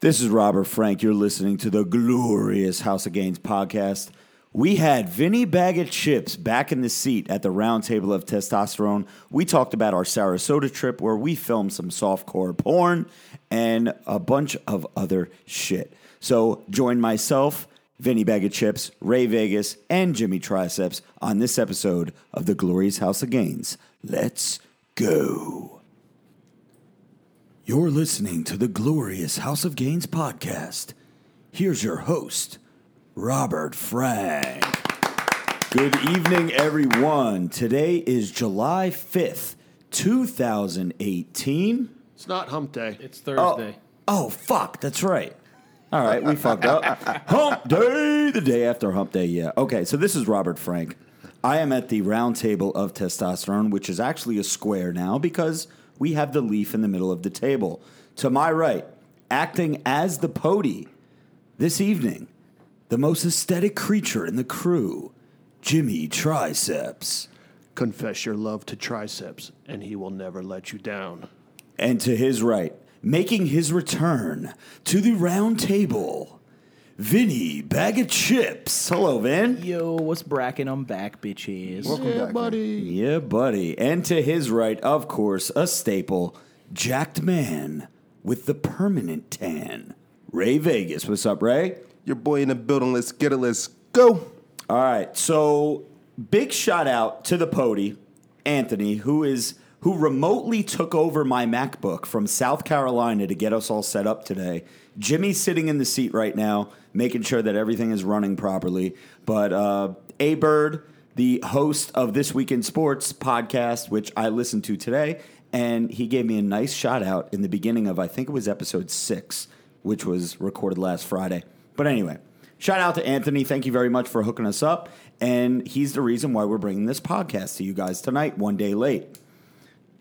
This is Robert Frank. You're listening to the Glorious House of Gains podcast. We had Vinny Bag of Chips back in the seat at the round table of testosterone. We talked about our Sarasota trip where we filmed some softcore porn and a bunch of other shit. So join myself, Vinny Bag of Chips, Ray Vegas, and Jimmy Triceps on this episode of the Glorious House of Gains. Let's go. You're listening to the Glorious House of Gains podcast. Here's your host, Robert Frank. Good evening, everyone. Today is July 5th, 2018. It's not hump day. It's Thursday. Oh fuck. That's right. All right. We fucked up. Hump day, the day after hump day. Yeah. Okay. So this is Robert Frank. I am at the round table of testosterone, which is actually a square now because we have the leaf in the middle of the table. To my right, acting as the pody this evening, the most aesthetic creature in the crew, Jimmy Triceps. Confess your love to Triceps, and he will never let you down. And to his right, making his return to the round table, Vinny Bag of Chips. Hello, Vin. Yo, what's brackin'? I'm back, bitches. Welcome back, buddy. Man. Yeah, buddy. And to his right, of course, a staple, jacked man with the permanent tan, Ray Vegas. What's up, Ray? Your boy in the building. Let's get it. Let's go. All right. So, big shout out to the pody, Anthony, who remotely took over my MacBook from South Carolina to get us all set up today. Jimmy's sitting in the seat right now, making sure that everything is running properly. But A-Bird, the host of This Week in Sports podcast, which I listened to today, and he gave me a nice shout-out in the beginning of, I think it was episode 6, which was recorded last Friday. But anyway, shout-out to Anthony. Thank you very much for hooking us up. And he's the reason why we're bringing this podcast to you guys tonight, one day late.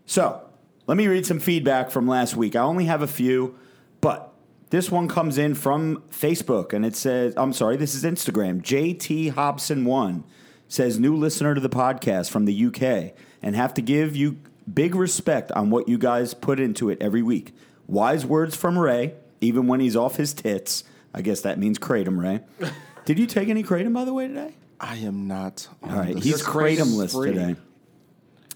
So, let me read some feedback from last week. I only have a few, but this one comes in from Facebook, and it says, I'm sorry, this is Instagram. JT Hobson1 says, new listener to the podcast from the UK, and have to give you big respect on what you guys put into it every week. Wise words from Ray, even when he's off his tits. I guess that means kratom, Ray. Did you take any kratom, by the way, today? I am not. All right, he's kratomless today.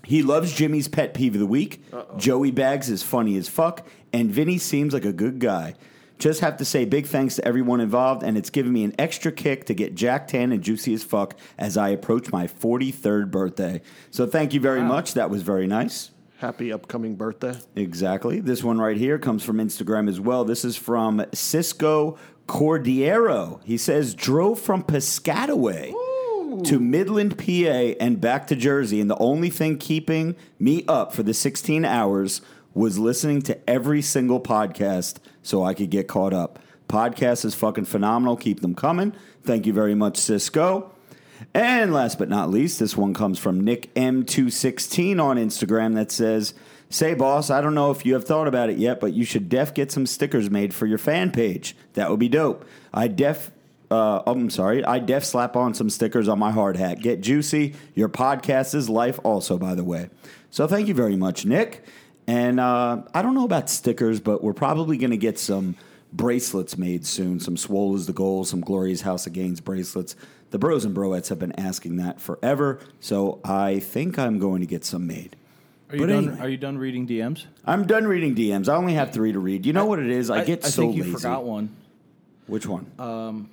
He loves Jimmy's pet peeve of the week. Uh-oh. Joey Bags is funny as fuck. And Vinny seems like a good guy. Just have to say big thanks to everyone involved. And it's given me an extra kick to get jacked, tan, and juicy as fuck as I approach my 43rd birthday. So thank you very much. That was very nice. Happy upcoming birthday. Exactly. This one right here comes from Instagram as well. This is from Cisco Cordiero. He says, drove from Piscataway to Midland, PA, and back to Jersey, and the only thing keeping me up for the 16 hours was listening to every single podcast so I could get caught up. Podcast is fucking phenomenal. Keep them coming. Thank you very much, Cisco. And last but not least, this one comes from Nick M216 on Instagram that says, say, boss, I don't know if you have thought about it yet, but you should def get some stickers made for your fan page. That would be dope. I def slap on some stickers on my hard hat. Get juicy. Your podcast is life also, by the way. So thank you very much, Nick. And I don't know about stickers, but we're probably going to get some bracelets made soon. Some Swole is the Goal, some Glorious House of Gains bracelets. The bros and broettes have been asking that forever, so I think I'm going to get some made. Are you done reading DMs? I'm done reading DMs. I only have 3 to read. You know what it is? I get so lazy. I think you forgot one. Which one?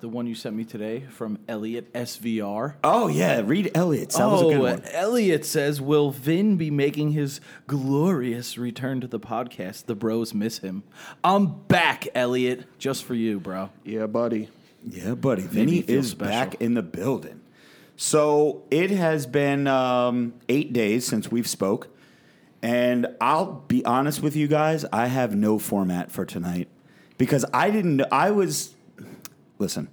The one you sent me today from Elliot SVR. Oh, yeah. Read Elliot's. That was a good one. Elliot says, will Vin be making his glorious return to the podcast? The bros miss him. I'm back, Elliot. Just for you, bro. Yeah, buddy. Yeah, buddy. Vinny is back in the building. So it has been 8 days since we've spoke. And I'll be honest with you guys. I have no format for tonight because Listen,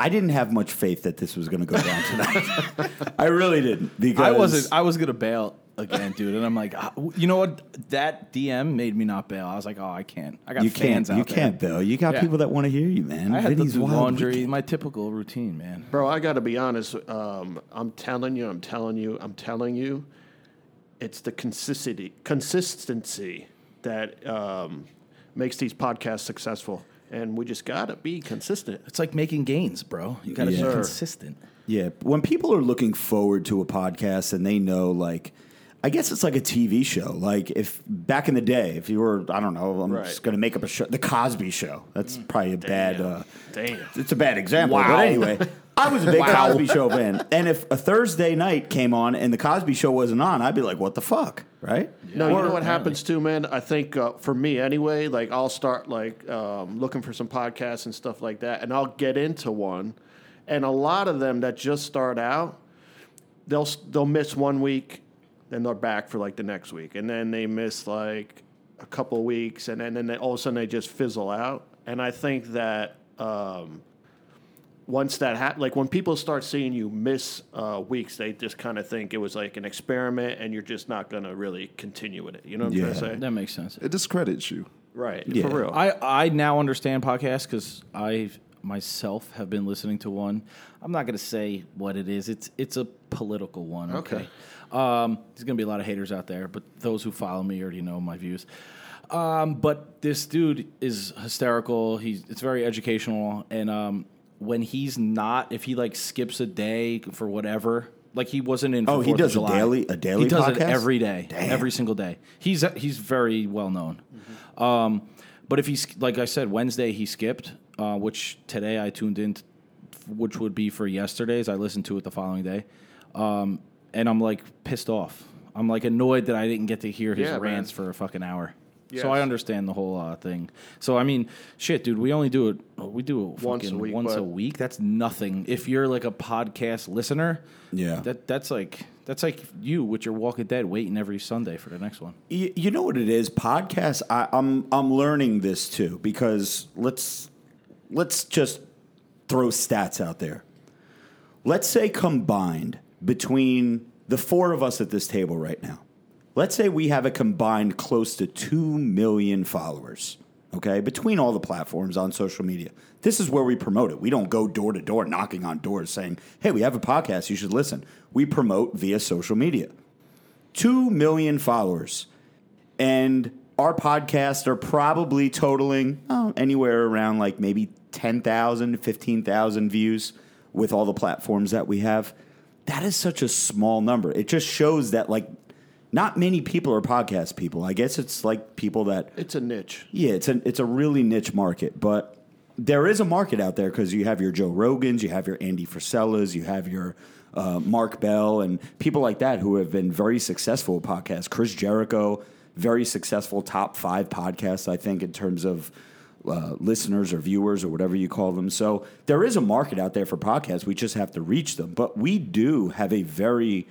I didn't have much faith that this was going to go down tonight. I really didn't. Because I was going to bail again, dude. And I'm like, you know what? That DM made me not bail. I was like, oh, I can't. I got fans out there. You can't bail. You got people that want to hear you, man. I had to do laundry, my typical routine, man. Bro, I got to be honest. I'm telling you, it's the consistency that makes these podcasts successful. And we just got to be consistent. It's like making gains, bro. You got to be consistent. Yeah. When people are looking forward to a podcast and they know, like, I guess it's like a TV show. Like, if back in the day, if you were, I don't know, I'm just going to make up a show. The Cosby Show. That's probably a bad, it's a bad example. Wow. But anyway, I was a big Cosby Show fan. And if a Thursday night came on and the Cosby Show wasn't on, I'd be like, what the fuck? Right? Yeah. No, you know what happens too, man? I think for me anyway, like I'll start like looking for some podcasts and stuff like that. And I'll get into one. And a lot of them that just start out, they'll miss 1 week. Then they're back for like the next week. And then they miss like a couple of weeks. And then they, all of a sudden they just fizzle out. And I think that... once that happens, like when people start seeing you miss weeks, they just kind of think it was like an experiment and you're just not going to really continue with it. You know what I'm trying to say? That makes sense. It discredits you. Right. Yeah. For real. I now understand podcasts because I myself have been listening to one. I'm not going to say what it is. It's a political one. Okay. There's going to be a lot of haters out there, but those who follow me already know my views. But this dude is hysterical. It's very educational and, when he's not, if he like skips a day for whatever, like he wasn't in. Oh, he does a daily. He does podcast? It every day, every single day. He's very well known. Mm-hmm. But if he's like I said, Wednesday he skipped, which today I tuned in, which would be for yesterday's. I listened to it the following day, and I'm like pissed off. I'm like annoyed that I didn't get to hear his rants for a fucking hour. Yes. So I understand the whole thing. So, I mean, shit, dude, we only do it. We do it once a week. That's nothing. If you're like a podcast listener, that's like you with your Walking Dead waiting every Sunday for the next one. You know what it is? Podcasts. I'm learning this too because let's just throw stats out there. Let's say combined between the four of us at this table right now. Let's say we have a combined close to 2 million followers, okay, between all the platforms on social media. This is where we promote it. We don't go door to door knocking on doors saying, hey, we have a podcast. You should listen. We promote via social media. 2 million followers. And our podcasts are probably totaling anywhere around like maybe 10,000, 15,000 views with all the platforms that we have. That is such a small number. It just shows that like, not many people are podcast people. I guess it's like people that... It's a niche. Yeah, it's a really niche market. But there is a market out there because you have your Joe Rogans, you have your Andy Frisellas, you have your Mark Bell, and people like that who have been very successful podcasts. Chris Jericho, very successful top 5 podcasts, I think, in terms of listeners or viewers or whatever you call them. So there is a market out there for podcasts. We just have to reach them. But we do have a very...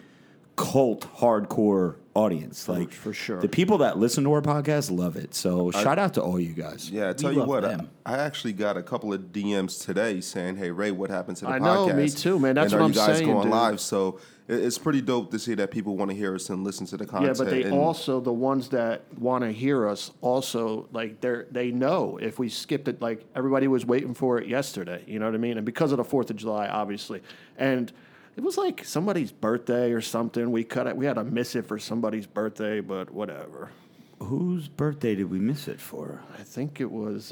cult hardcore audience, like for sure. The people that listen to our podcast love it. So shout out to all you guys. Yeah, I tell you what, I actually got a couple of DMs today saying, "Hey Ray, what happened to the podcast?" I know, me too, man. That's what I'm saying. Are you guys going live? So it's pretty dope to see that people want to hear us and listen to the content. Yeah, but they also the ones that want to hear us also like they know if we skipped it, like everybody was waiting for it yesterday. You know what I mean? And because of the 4th of July, obviously, and. It was like somebody's birthday or something. We cut it. We had to miss it for somebody's birthday, but whatever. Whose birthday did we miss it for? I think it was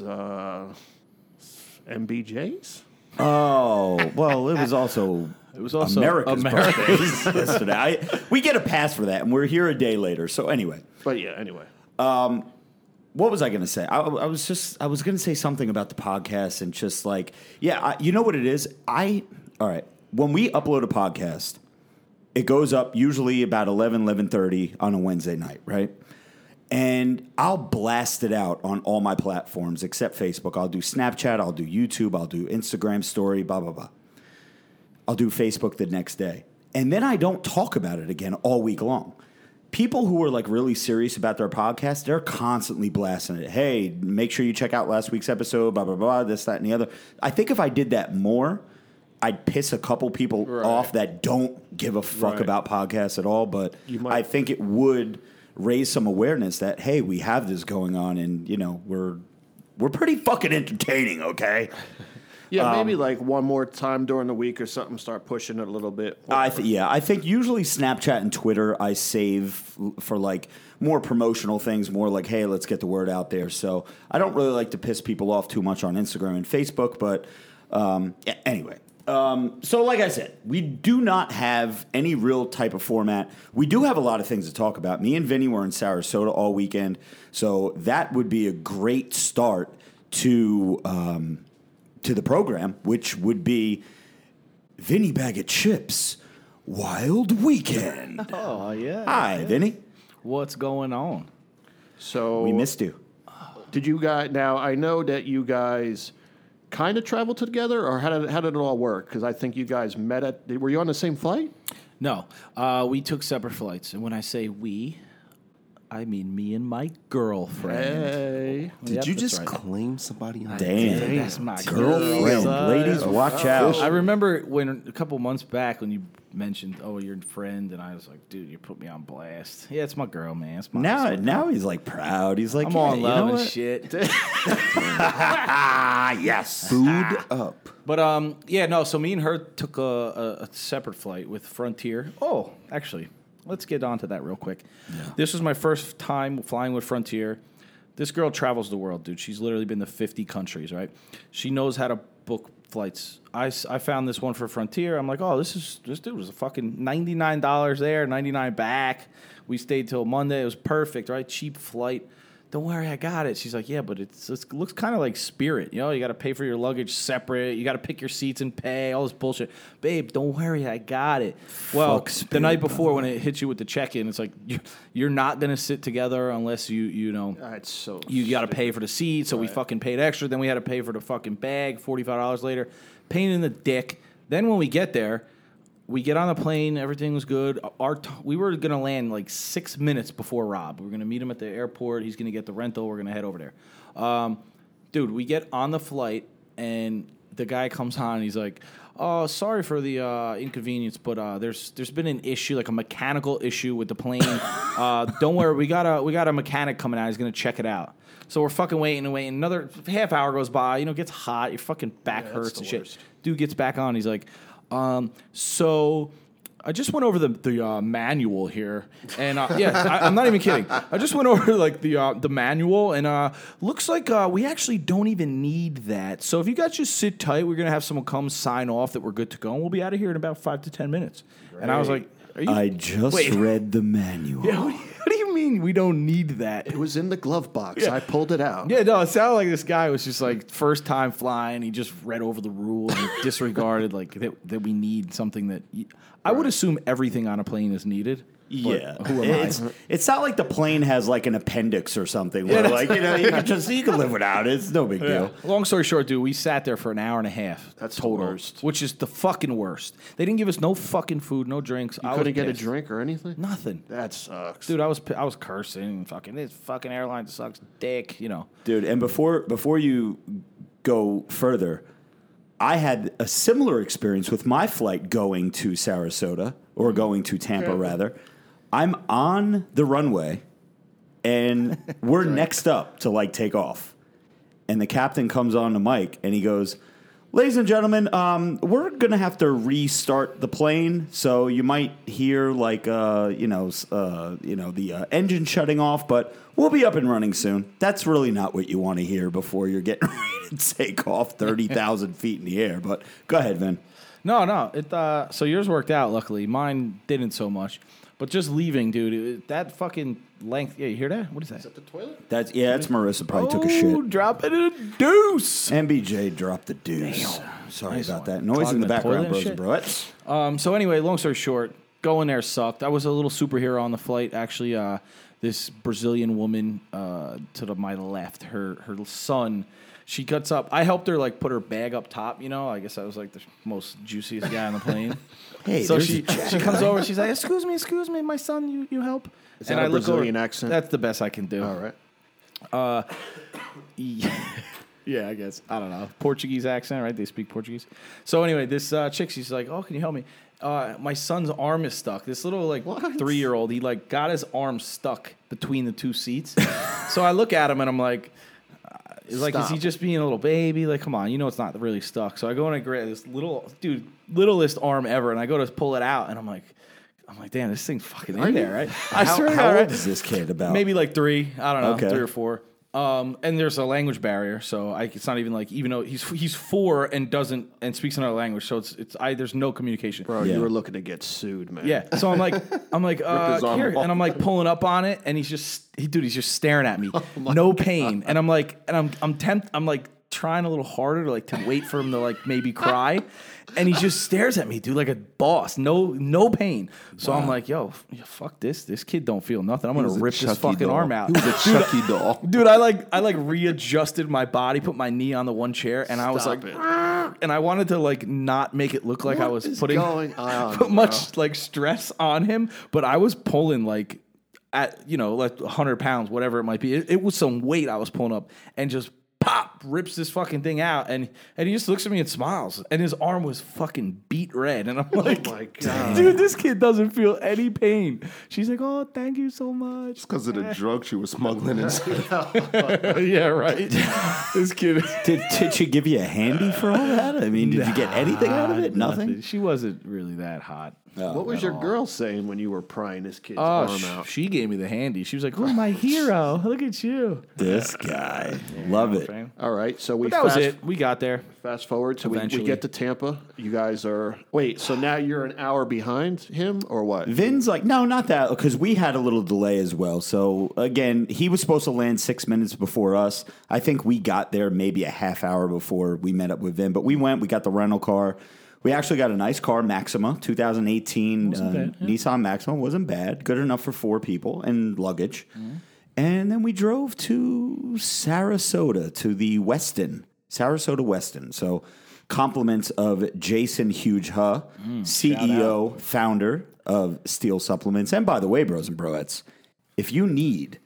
MBJ's. Oh, well, it was also America's birthday yesterday. We get a pass for that, and we're here a day later. So anyway, but yeah, anyway. What was I going to say? I was going to say something about the podcast and just like you know what it is. All right. When we upload a podcast, it goes up usually about 11:30 on a Wednesday night, right? And I'll blast it out on all my platforms except Facebook. I'll do Snapchat, I'll do YouTube, I'll do Instagram story, blah, blah, blah. I'll do Facebook the next day. And then I don't talk about it again all week long. People who are like really serious about their podcast, they're constantly blasting it. Hey, make sure you check out last week's episode, blah, blah, blah, this, that, and the other. I think if I did that more... I'd piss a couple people off that don't give a fuck about podcasts at all, but I think it would raise some awareness that, hey, we have this going on and, you know, we're pretty fucking entertaining, okay? Yeah, maybe like one more time during the week or something, start pushing it a little bit. I think usually Snapchat and Twitter I save for like more promotional things, more like, hey, let's get the word out there. So I don't really like to piss people off too much on Instagram and Facebook, but anyway. So like I said, we do not have any real type of format. We do have a lot of things to talk about. Me and Vinny were in Sarasota all weekend, so that would be a great start to the program, which would be Vinny Bag of Chips Wild Weekend. Oh, yeah. Hi, yeah. Vinny. What's going on? So we missed you. Did you guys... Now, I know that you guys... kind of travel together, or how did it all work? Because I think you guys met were you on the same flight? No, we took separate flights, and when I say we, I mean me and my girlfriend. Hey, did you just claim somebody? Damn, that's my girlfriend. Ladies, watch out! I remember when a couple months back when you mentioned, "Oh, your friend," and I was like, "Dude, you put me on blast." Yeah, it's my girl, man. It's my now he's like proud. He's like, "I'm all in love and shit." Yes, food up. But so me and her took a separate flight with Frontier. Oh, actually. Let's get on to that real quick. Yeah. This was my first time flying with Frontier. This girl travels the world, dude. She's literally been to 50 countries, right? She knows how to book flights. I found this one for Frontier. I'm like, oh, this dude was a fucking $99 there, $99 back. We stayed till Monday. It was perfect, right? Cheap flight. Don't worry, I got it. She's like, yeah, but it looks kind of like Spirit. You know, you got to pay for your luggage separate. You got to pick your seats and pay, all this bullshit. Babe, don't worry, I got it. Well, the night before when it hits you with the check-in, it's like you're not going to sit together unless you got to pay for the seat. So we fucking paid extra. Then we had to pay for the fucking bag, $45 later. Pain in the dick. Then when we get there, we get on the plane. Everything was good. We were going to land like 6 minutes before Rob. We were going to meet him at the airport. He's going to get the rental. We're going to head over there. Dude, we get on the flight, and the guy comes on, and he's like, oh, sorry for the inconvenience, but there's been an issue, like a mechanical issue with the plane. Don't worry. We got a mechanic coming out. He's going to check it out. So we're fucking waiting. Another half hour goes by. You know, it gets hot. Your fucking back hurts and shit. Dude gets back on. He's like... So I just went over the manual here, and I'm not even kidding. I just went over like the manual, and looks like we actually don't even need that. So if you guys just sit tight, we're gonna have someone come sign off that we're good to go, and we'll be out of here in about 5 to 10 minutes. Great. And I was like, read the manual. Yeah, what do you mean we don't need that? It was in the glove box. Yeah. I pulled it out. Yeah, no, it sounded like this guy was just like first time flying. He just read over the rules and disregarded like that we need something that I would assume everything on a plane is needed. Yeah, who am it's not like the plane has like an appendix or something. Where like you can live without it. It's no big deal. Long story short, dude, we sat there for an hour and a half. That's total, worst. Which is the fucking worst. They didn't give us no fucking food, no drinks. You couldn't get a drink or anything. Nothing. That sucks, dude. I was cursing. Fucking this fucking airline sucks dick. You know, dude. And before you go further, I had a similar experience with my flight going to Sarasota or going to Tampa rather. I'm on the runway, and we're next up to, like, take off. And the captain comes on the mic, and he goes, ladies and gentlemen, we're going to have to restart the plane, so you might hear, like, the engine shutting off, but we'll be up and running soon. That's really not what you want to hear before you're getting ready to take off 30,000 feet in the air, but go ahead, Vin. No, so yours worked out, luckily. Mine didn't so much. But just leaving, dude, that fucking length. Yeah, you hear that? What is that? Is that the toilet? That's Marissa probably took a shit. Dropping a deuce. MBJ dropped the deuce. Damn. Sorry about that. Noise in the background, bros and broettes. So anyway, long story short, going there sucked. I was a little superhero on the flight. Actually, this Brazilian woman to my left, her son, she cuts up. I helped her, like, put her bag up top, you know. I guess I was, like, the most juiciest guy on the plane. Hey, so she comes over. She's like, excuse me, my son, you help? Is that a Brazilian accent? That's the best I can do. All right. Yeah, I guess. I don't know. Portuguese accent, right? They speak Portuguese. So anyway, this chick, she's like, oh, can you help me? My son's arm is stuck. This little, like, 3-year-old, he, like, got his arm stuck between the two seats. So I look at him, and I'm like... Like, is he just being a little baby? Like, come on, you know it's not really stuck. So I go and I grab this little, dude, littlest arm ever, and I go to pull it out, and I'm like, damn, this thing's fucking in there, right? How old is this kid about? Maybe like 3. I don't know, okay. 3 or 4. And there's a language barrier, so it's not even like, even though he's 4 and speaks another language, so it's there's no communication. Bro, yeah. You were looking to get sued, man. Yeah, so I'm like here, and I'm like pulling up on it, and he's just staring at me, no pain, and I'm like trying a little harder to wait for him to maybe cry, and he just stares at me, dude, like a boss, no pain. So wow. I'm like, yo, fuck this kid don't feel nothing. I'm gonna rip this fucking arm out. He was a Chucky doll, dude. I readjusted my body, put my knee on the one chair, and I was like, and I wanted to not make it look like I was putting much stress on him, but I was pulling at 100 pounds, whatever it might be. It was some weight I was pulling up, and just. Pop, rips this fucking thing out, and he just looks at me and smiles, and his arm was fucking beat red, and I'm like, oh my God. Dude, this kid doesn't feel any pain. She's like, oh, thank you so much. It's because of the drug she was smuggling inside. Yeah, right. This kid. Did she give you a handy for all that? I mean, did you get anything out of it? Nothing? She wasn't really that hot. No, what was your girl saying when you were prying this kid's arm out? She gave me the handy. She was like, "Oh, my hero! Look at you!" This guy, love it. All right, so that was it. We got there. Fast forward, so we get to Tampa. You guys are so now you're an hour behind him, or what? Vin's like, no, not that, because we had a little delay as well. So again, he was supposed to land 6 minutes before us. I think we got there maybe a half hour before we met up with Vin. But we got the rental car. We actually got a nice car, Maxima, 2018 Nissan Maxima. Wasn't bad. Good enough for 4 people and luggage. Mm. And then we drove to Sarasota, to the Westin, Sarasota Westin. So compliments of Jason Huge-huh, CEO, founder of Steel Supplements. And by the way, bros and broettes, if you need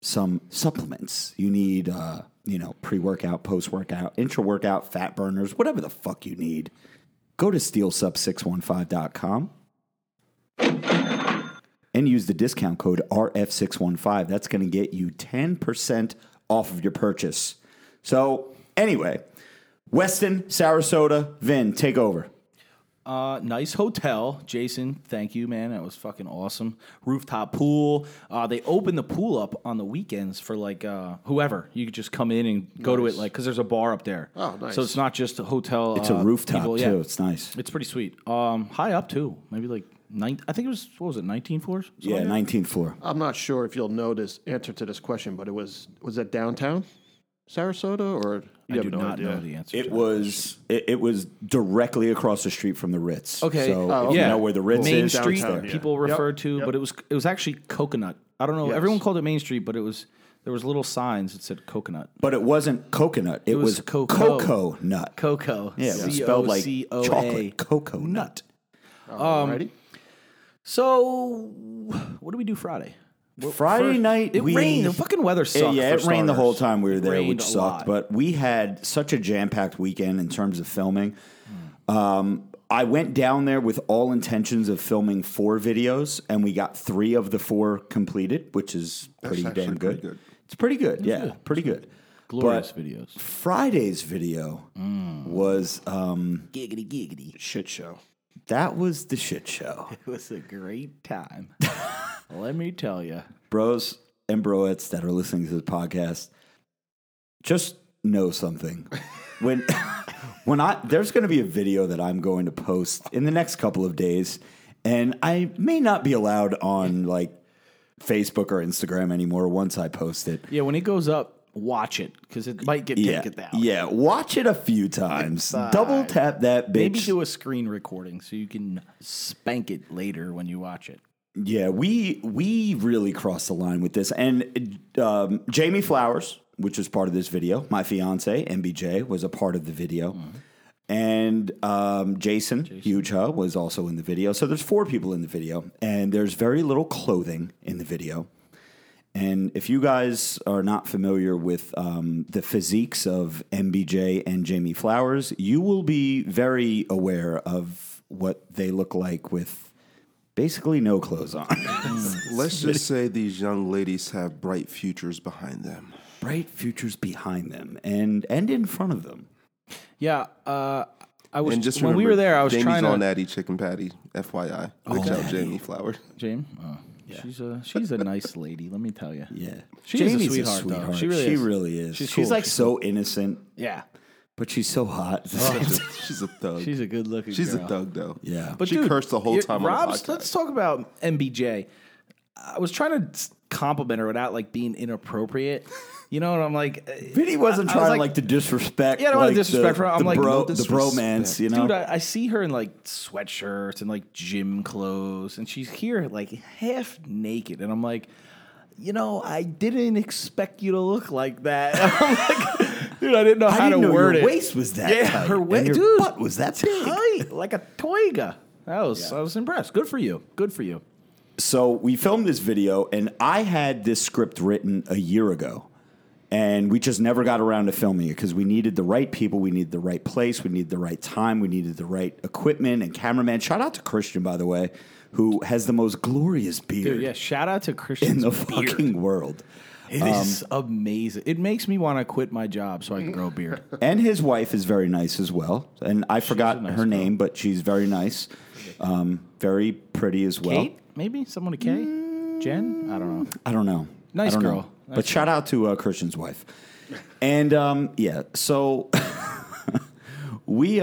some supplements, you need pre-workout, post-workout, intra-workout, fat burners, whatever the fuck you need, go to steelsup615.com and use the discount code RF615. That's going to get you 10% off of your purchase. So anyway, Westin, Sarasota, Vin, take over. Nice hotel. Jason, thank you, man. That was fucking awesome. Rooftop pool. They open the pool up on the weekends for whoever. You could just come in and go to it because there's a bar up there. Oh, nice. So it's not just a hotel. It's a rooftop too. Yeah. It's nice. It's pretty sweet. High up too. Maybe 19 floors? Yeah, 19th floor. I'm not sure if you'll know this answer to this question, but it was that downtown Sarasota or... I do not know the answer. It was directly across the street from the Ritz. Okay, so you know where the Ritz Main is. Main Street downtown, people referred to, but it was actually Coconut. I don't know. Yes. Everyone called it Main Street, but there was little signs that said Coconut. But it wasn't Coconut. It was Coconut. Coco. Yeah, it was spelled like chocolate. Coconut. Alrighty. So, what do we do Friday? Friday night, it rained. The fucking weather sucked. Yeah, it rained the whole time we were there, which sucked. But we had such a jam-packed weekend in terms of filming. Mm. I went down there with all intentions of filming 4 videos, and we got 3 of the 4 completed, which is pretty damn good. It's pretty good, yeah, pretty good. Glorious videos. Friday's video was giggity shit show. That was the shit show. It was a great time. Let me tell you. Bros and broettes that are listening to the podcast, just know something. There's going to be a video that I'm going to post in the next couple of days, and I may not be allowed on Facebook or Instagram anymore once I post it. Yeah, when it goes up, watch it, because it might get taken down. Yeah, watch it a few times. Double tap that bitch. Maybe do a screen recording so you can spank it later when you watch it. Yeah, we really crossed the line with this. And Jamie Flowers, which was part of this video, my fiance, MBJ, was a part of the video. Mm-hmm. And Jason Huge-huh was also in the video. So there's 4 people in the video, and there's very little clothing in the video. And if you guys are not familiar with the physiques of MBJ and Jamie Flowers, you will be very aware of what they look like with... basically no clothes on. Let's just say these young ladies have bright futures behind them. bright futures behind them and in front of them. Yeah, I was and just when we were there. I was Jamie's trying to on Natty Chicken Patty. FYI, reach out Jamie Flowers. Jamie, oh, yeah. she's a nice lady. Let me tell you. Yeah, she's a sweetheart. Though. She really is. She's cool. Like so innocent. Yeah. But she's so hot. She's a thug. She's a good-looking girl. She's a thug, though. Yeah. But she cursed the whole time on the podcast. Let's talk about MBJ. I was trying to compliment her without, like, being inappropriate. You know, and I'm like... Vinny wasn't trying to disrespect... Yeah, I don't want to disrespect her. I'm like, no disrespect. The bromance, you know? Dude, I see her in, like, sweatshirts and, like, gym clothes. And she's here, like, half naked. And I'm like... You know, I didn't expect you to look like that. I'm like, dude, I didn't know how to word it. Her waist was that tight. Her waist, dude, your butt was that tight, like a toiga. I was impressed. Good for you. Good for you. So we filmed this video, and I had this script written a year ago, and we just never got around to filming it because we needed the right people, we needed the right place, we needed the right time, we needed the right equipment and cameraman. Shout out to Christian, by the way, who has the most glorious beard. Dude, yeah, shout out to Christian in the fucking world. It is amazing. It makes me want to quit my job so I can grow a beard. And his wife is very nice as well. And I forgot her name, but she's very nice. Very pretty as well. Kate? Maybe? Someone a K? Jen? I don't know. Nice girl. But shout out to Christian's wife. And, yeah, so we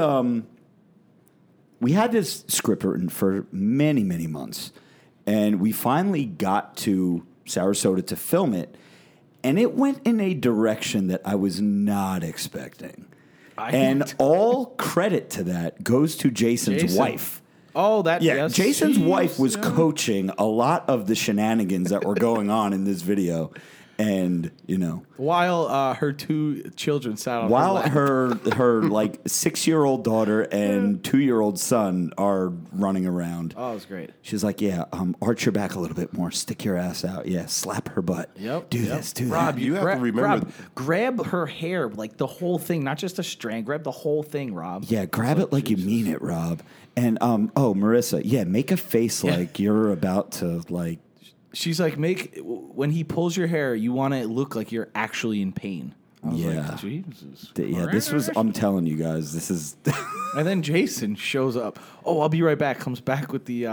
had this script written for many, many months, and we finally got to Sarasota to film it, and it went in a direction that I was not expecting. All credit to that goes to Jason's wife. Oh, that, yeah, yes. Jason's wife was coaching a lot of the shenanigans that were going on in this video. And, you know, while her two children sat on her like 6-year-old daughter and 2-year-old son are running around. Oh, it was great. She's like, yeah, arch your back a little bit more. Stick your ass out. Yeah. Slap her butt. Yep. Do this. Rob, you have to remember. Rob, grab her hair, like the whole thing, not just a strand. Grab the whole thing, Rob. Yeah. Grab it like Jesus. You mean it, Rob. And, Marissa, yeah, make a face like you're about to, like. She's like, when he pulls your hair, you want to look like you're actually in pain. I was like, Jesus. Yeah, this was, I'm telling you guys, this is. And then Jason shows up. Oh, I'll be right back. Comes back with the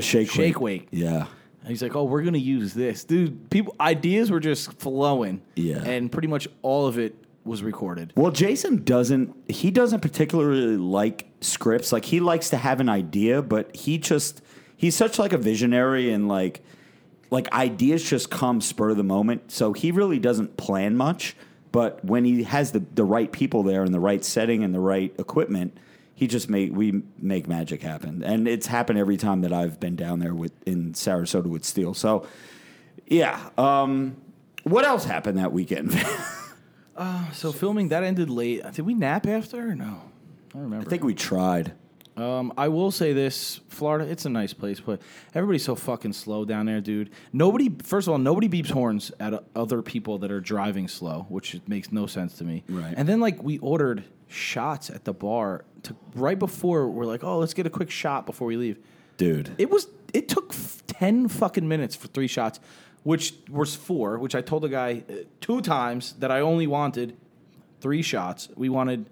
shake weight. Yeah. And he's like, oh, we're going to use this. Dude, ideas were just flowing. Yeah. And pretty much all of it was recorded. Well, Jason doesn't particularly like scripts. Like, he likes to have an idea, but he just. He's such, like, a visionary, and, like ideas just come spur of the moment. So he really doesn't plan much. But when he has the right people there and the right setting and the right equipment, we make magic happen. And it's happened every time that I've been down there in Sarasota with Steel. So, yeah. What else happened that weekend? So filming, that ended late. Did we nap after or no? I don't remember. I think we tried. I will say this, Florida, it's a nice place, but everybody's so fucking slow down there, dude. First of all, nobody beeps horns at other people that are driving slow, which makes no sense to me. Right. And then, like, we ordered shots at the bar right before. We're like, oh, let's get a quick shot before we leave. Dude. It took 10 fucking minutes for 3 shots, which was 4, which I told the guy 2 times that I only wanted 3 shots. We wanted...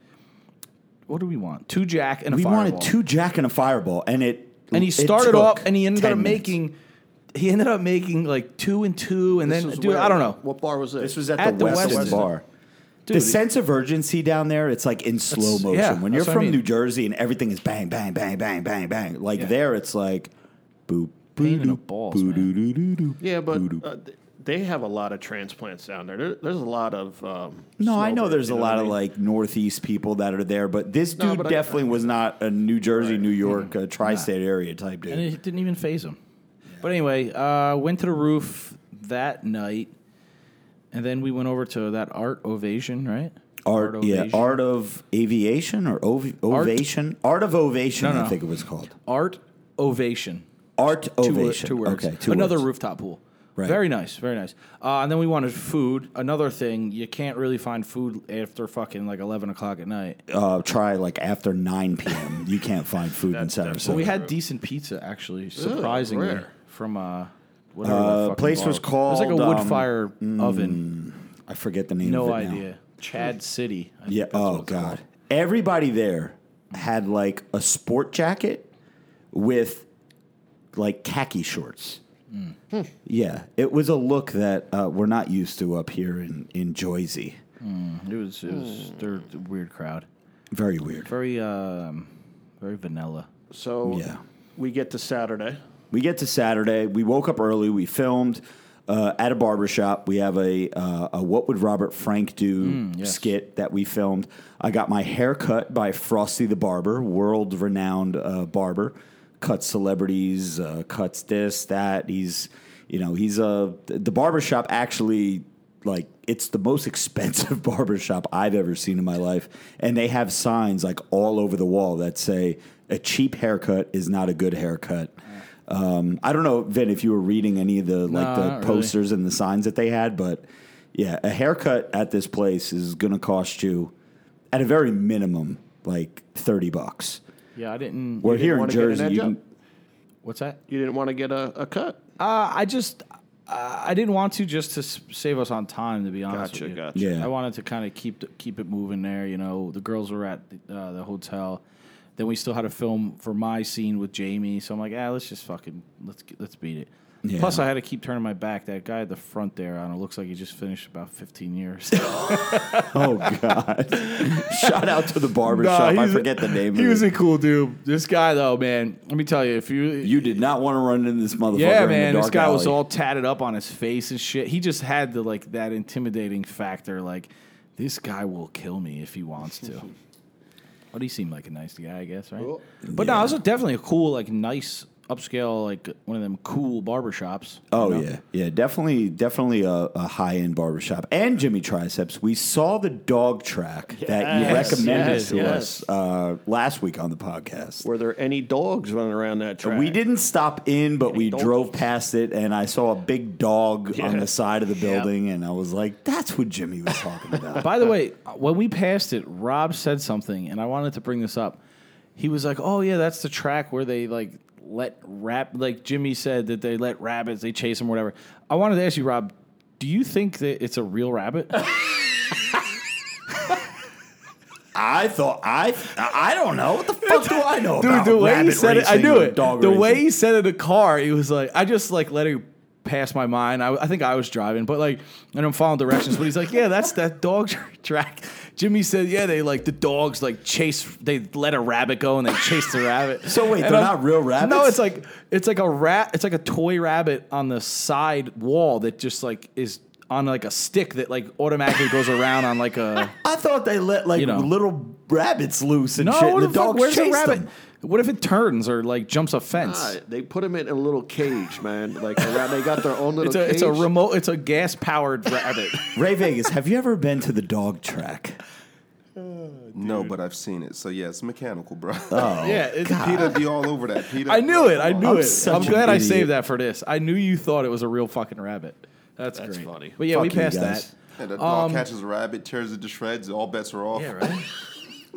What do we want? 2 Jack and a Fireball. We wanted 2 Jack and a Fireball, and he started off, and he ended up making like 2 and 2, and then dude, I don't know what bar was it. This was at the Westin Bar. Dude, the sense of urgency down there, it's like in slow motion. Yeah, when you're from New Jersey and everything is bang, bang, bang, bang, bang, bang, like there, it's like boop, pain in the balls, man. Yeah, but. They have a lot of transplants down there. There's a lot of... I know there's a lot of, like, Northeast people that are there, but this dude definitely was not a New Jersey, New York, tri-state area type dude. And it didn't even phase him. Yeah. But anyway, went to the roof that night, and then we went over to that Art Ovation, right? Art Ovation. Yeah, Art of Aviation or Ovation? Art of Ovation, I think it was called. Art Ovation. Art Ovation. Two words. Okay, another rooftop pool. Right. Very nice, very nice. And then we wanted food. Another thing, you can't really find food after fucking like 11 o'clock at night. Try like after 9 p.m. You can't find food in Sarasota. Well, we had decent pizza, actually, surprisingly, from whatever that place was called. It was like a wood fire oven. I forget the name of it now. No idea. Chad City. Yeah. Oh, God. Everybody there had like a sport jacket with like khaki shorts. Mm. Yeah. It was a look that we're not used to up here in Jersey. Mm. It was they're a weird crowd. Very weird. Very vanilla. So yeah. We get to Saturday. We woke up early. We filmed at a barbershop. We have a What Would Robert Frank Do skit that we filmed. I got my hair cut by Frosty the Barber, world-renowned barber. Cuts celebrities, cuts this, that. The barbershop actually, like, it's the most expensive barbershop I've ever seen in my life. And they have signs, like, all over the wall that say, a cheap haircut is not a good haircut. I don't know, Vin, if you were reading any of the posters and the signs that they had, but yeah, a haircut at this place is going to cost you, at a very minimum, like $30. Yeah, I didn't. We're here in Jersey. What's that? You didn't want to get a cut? I didn't want to just to save us on time, to be honest with you. Gotcha. Yeah. I wanted to kind of keep it moving there. You know, the girls were at the hotel. Then we still had to film for my scene with Jamie, so I'm like, let's beat it. Yeah. Plus, I had to keep turning my back. That guy at the front there, I don't know, looks like he just finished about 15 years. Oh, God. Shout out to the barbershop. I forget the name of it. He was a cool dude. This guy, though, man, let me tell you. You did not want to run into this motherfucker in the dark alley. This guy was all tatted up on his face and shit. He just had the that intimidating factor. Like, this guy will kill me if he wants to. But he seemed like a nice guy, I guess, right? Cool. But no, it was definitely a cool, nice... upscale, one of them cool barbershops. Oh, you know? Yeah. Definitely a high-end barbershop. And Jimmy Triceps, we saw the dog track that you recommended to us last week on the podcast. Were there any dogs running around that track? We didn't stop in, but we drove past it, and I saw a big dog on the side of the building, and I was like, that's what Jimmy was talking about. By the way, when we passed it, Rob said something, and I wanted to bring this up. He was like, oh, yeah, that's the track where they, Jimmy said that they let rabbits, they chase them, or whatever. I wanted to ask you, Rob, do you think that it's a real rabbit? I don't know. What the fuck do I know about the way he said it? I knew it. The way he said it in the car, he was like, I just let it pass my mind. I think I was driving, but and I'm following directions. But he's like, yeah, that's that dog track. Jimmy said, yeah, they the dogs they let a rabbit go and they chase the rabbit. So wait, they're not real rabbits? No, it's like a rat, it's like a toy rabbit on the side wall that just is on a stick that automatically goes around on a I thought they let little rabbits loose and shit. And the dogs chase them. What if it turns or jumps a fence? They put them in a little cage, man. They got their own little cage. It's a remote. It's a gas-powered rabbit. Ray Vegas, have you ever been to the dog track? No, but I've seen it. So yeah, it's mechanical, bro. Oh, yeah, Peter'd be all over that. Peter, I knew it. I'm glad I saved that for this. I knew you thought it was a real fucking rabbit. That's great. Funny. But yeah, we passed that. And the dog catches a rabbit, tears it to shreds. All bets are off. Yeah, right.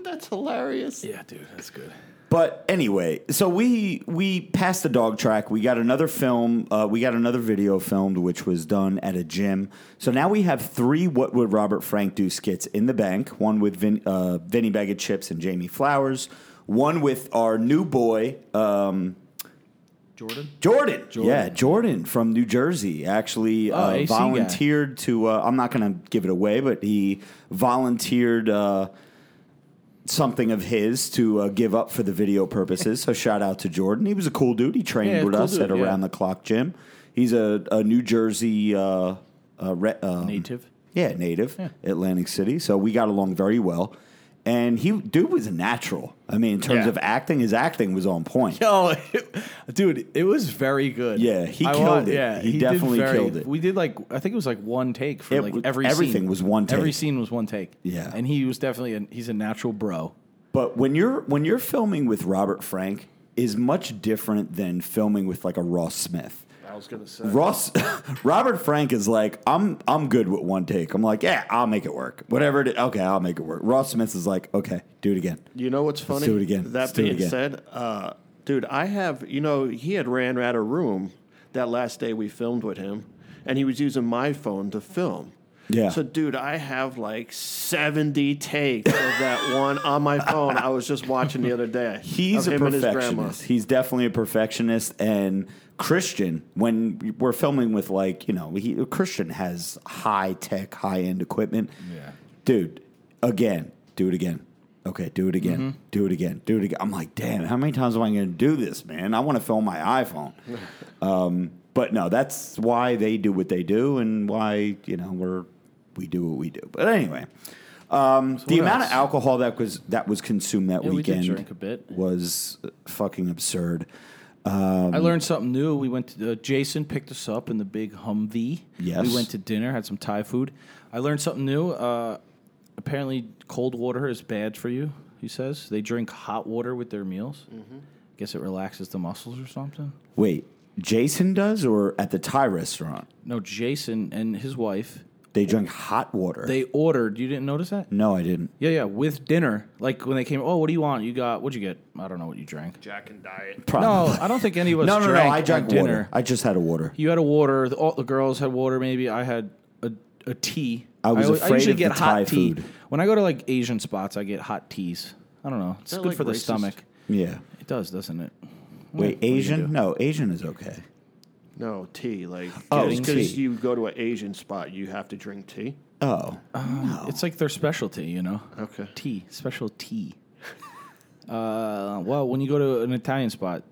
That's hilarious. Yeah, dude, that's good. But anyway, so we passed the dog track. We got another film. We got another video filmed, which was done at a gym. So now we have three What Would Robert Frank Do skits in the bank, one with Vinny Bag of Chips and Jamie Flowers, one with our new boy, Jordan. Yeah, Jordan from New Jersey actually volunteered guy. To – I'm not going to give it away, but he volunteered something of his to give up for the video purposes. So shout out to Jordan. He was a cool dude. He trained with us at Around the Clock Gym. He's a New Jersey native. Yeah, native. Yeah. Atlantic City. So we got along very well. And dude was a natural. I mean, in terms of acting, his acting was on point. Yo, it was very good. Yeah, he killed it. Yeah, he definitely killed it. We did I think it was one take for every scene. Everything was one take. Every scene was one take. Yeah. And he was definitely, he's a natural bro. But when you're filming with Robert Frank is much different than filming with a Ross Smith. I was going to say. Robert Frank is I'm good with one take. I'm I'll make it work. Whatever it is, okay, I'll make it work. Ross Smith is okay, do it again. You know what's funny? Let's do it again. That being said, dude, I have, he had ran out of room that last day we filmed with him, and he was using my phone to film. Yeah. So, dude, I have like 70 takes of that one on my phone. I was just watching the other day. He's a perfectionist. He's definitely a perfectionist. And Christian, when we're filming with like, you know, Christian has high-tech, high-end equipment. Yeah. Dude, again, do it again. Okay, do it again. Mm-hmm. Do it again. Do it again. I'm like, damn, how many times am I going to do this, man? I want to film my iPhone. But, no, that's why they do what they do and why, you know, we do what we do. But anyway, so the amount of alcohol that was consumed that weekend we did drink a bit. Was fucking absurd. I learned something new. We went to Jason picked us up in the big Humvee. Yes. We went to dinner, had some Thai food. I learned something new. Apparently, cold water is bad for you, he says. They drink hot water with their meals. Mm-hmm. I guess it relaxes the muscles or something. Wait, Jason does or at the Thai restaurant? No, Jason and his wife... They drank hot water. They ordered. You didn't notice that? No, I didn't. Yeah, with dinner. Like when they came, oh, what do you want? What'd you get? I don't know what you drank. Jack and Diet. Probably. No, I don't think any of us drank. No, I drank water. Dinner. I just had a water. You had a water. All the girls had water maybe. I had a tea. I was afraid usually of get the hot Thai tea. Food. When I go to like Asian spots, I get hot teas. I don't know. It's good like for the stomach. Yeah. It does, doesn't it? Wait, Asian? No, Asian is okay. No, tea. Like, just because you go to an Asian spot, you have to drink tea? Oh. No. It's like their specialty, you know? Okay. Tea. Special tea. Well, when you go to an Italian spot,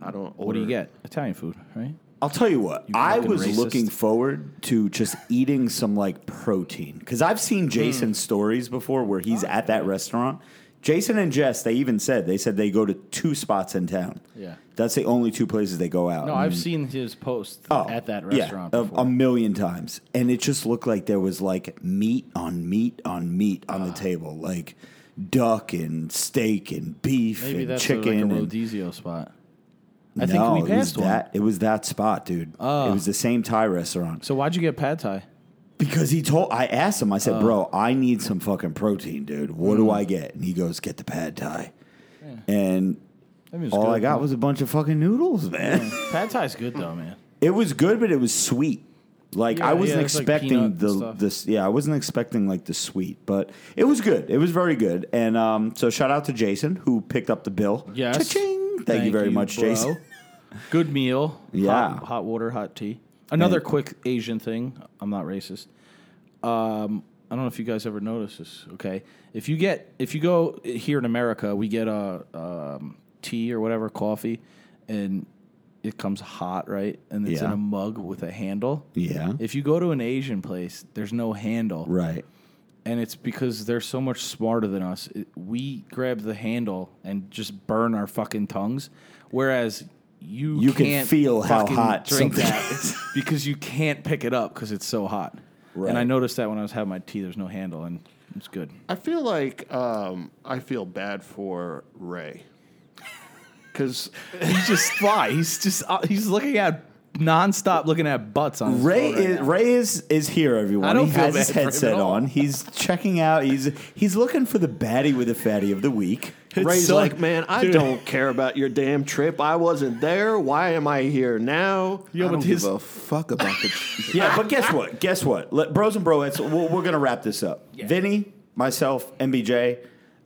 what do you get? Italian food, right? I'll tell you what. I was looking forward to just eating some, like, protein. Because I've seen Jason's stories before where he's at that restaurant. Jason and Jess, they said they go to two spots in town. Yeah. That's the only two places they go out. No, I've seen his posts at that restaurant before. A million times. And it just looked like there was like meat on meat on meat on the table. Like duck and steak and beef and chicken. Maybe that's like a Rodizio spot. I think we passed one. It was that spot, dude. It was the same Thai restaurant. So why'd you get pad Thai? Because I asked him, I said, bro, I need some fucking protein, dude. What do I get? And he goes, get the pad Thai. Yeah. And all I got was a bunch of fucking noodles, man. Yeah. Pad Thai's good, though, man. It was good, but it was sweet. Like, I wasn't expecting like I wasn't expecting, like, the sweet. But it was good. It was very good. And so shout out to Jason, who picked up the bill. Yes. Cha-ching! Thank you very much, bro. Jason. Good meal. Yeah. Hot water, hot tea. Another quick Asian thing. I'm not racist. I don't know if you guys ever noticed this. Okay, if you go here in America, we get a tea or whatever, coffee, and it comes hot, right? And it's in a mug with a handle. Yeah. If you go to an Asian place, there's no handle. Right. And it's because they're so much smarter than us. We grab the handle and just burn our fucking tongues, whereas. You can feel how hot drink that is because you can't pick it up because it's so hot. Right. And I noticed that when I was having my tea, there's no handle, and it's good. I feel like I feel bad for Ray because he's just fly. He's looking at nonstop, looking at butts on Ray. Ray is here, everyone. He has his headset on. He's checking out. He's looking for the baddie with the fatty of the week. Ray's like, man, I don't care about your damn trip. I wasn't there. Why am I here now? I don't give a fuck about the trip. Yeah, but guess what? Bros and Broettes, we're going to wrap this up. Yeah. Vinny, myself, MBJ,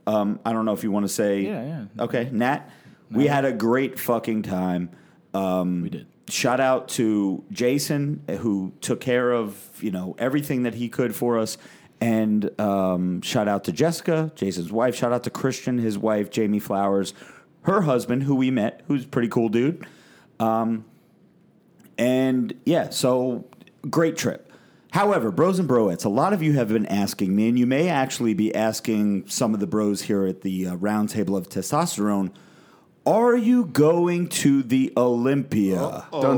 I don't know if you want to say. Yeah. Okay, Nat, we had a great fucking time. We did. Shout out to Jason, who took care of, you know, everything that he could for us. And shout out to Jessica, Jason's wife. Shout out to Christian, his wife, Jamie Flowers, her husband, who we met, who's a pretty cool dude. So great trip. However, bros and broettes, a lot of you have been asking me, and you may actually be asking some of the bros here at the Roundtable of Testosterone, are you going to the Olympia? Oh. Dun,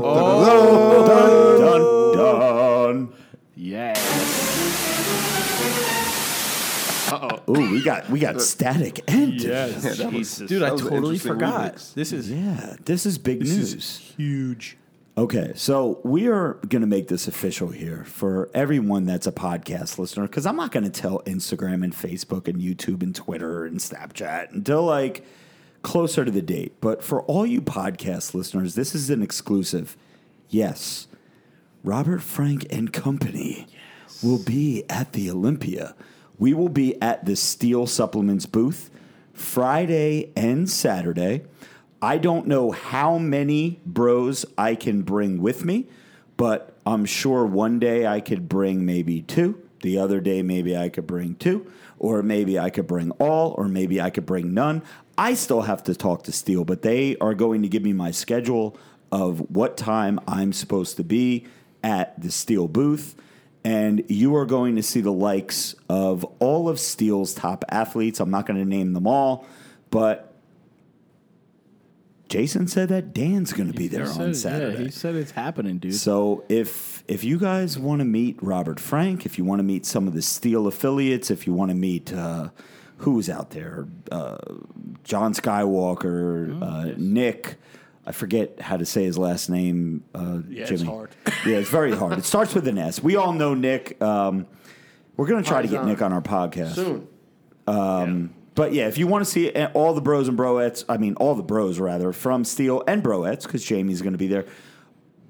dun, dun, dun, dun, dun. Yeah. Uh-oh. Ooh, we got static end. Yes. Dude, I totally forgot. This is big news. This is huge. Okay, so we are going to make this official here for everyone that's a podcast listener, because I'm not going to tell Instagram and Facebook and YouTube and Twitter and Snapchat until, like, closer to the date. But for all you podcast listeners, this is an exclusive. Yes, Robert Frank and Company will be at the Olympia. We will be at the Steel Supplements booth Friday and Saturday. I don't know how many bros I can bring with me, but I'm sure one day I could bring maybe two. The other day, maybe I could bring two, or maybe I could bring all, or maybe I could bring none. I still have to talk to Steel, but they are going to give me my schedule of what time I'm supposed to be at the Steel booth. And you are going to see the likes of all of Steel's top athletes. I'm not going to name them all, but Jason said that Dan's going to be there on Saturday. Yeah, he said it's happening, dude. So if you guys want to meet Robert Frank, if you want to meet some of the Steel affiliates, if you want to meet who's out there, John Skywalker, Nick, I forget how to say his last name. Jimmy. It's hard. Yeah, it's very hard. It starts with an S. We all know Nick. We're going to try to get Nick on our podcast soon. But, yeah, if you want to see all the bros and broettes, I mean all the bros, rather, from Steel and broettes, because Jamie's going to be there,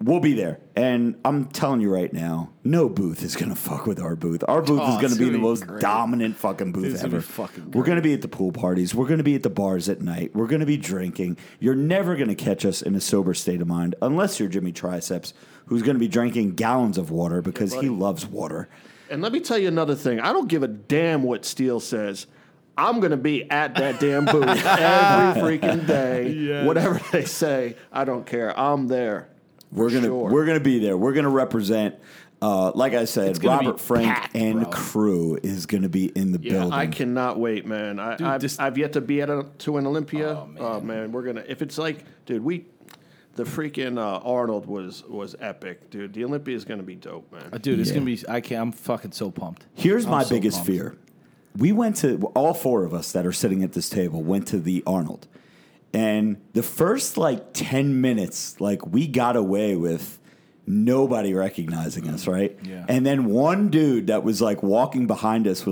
we'll be there. And I'm telling you right now, no booth is going to fuck with our booth. Our booth is going to be the most dominant fucking booth ever. We're going to be at the pool parties. We're going to be at the bars at night. We're going to be drinking. You're never going to catch us in a sober state of mind, unless you're Jimmy Triceps, who's going to be drinking gallons of water because he loves water. And let me tell you another thing. I don't give a damn what Steel says. I'm going to be at that damn booth every freaking day. Yes. Whatever they say, I don't care. I'm there. We're gonna be there. We're gonna represent. Like I said, Robert Frank and crew is gonna be in the building. I cannot wait, man. I've yet to be at an Olympia. Oh man, we're gonna. If it's like, dude, the freaking Arnold was epic, dude. The Olympia is gonna be dope, man. Dude, it's gonna be. I'm fucking so pumped. Here's my biggest fear. We went to all four of us that are sitting at this table went to the Arnold. And the first, 10 minutes, we got away with nobody recognizing us, right? Yeah. And then one dude that was, walking behind us,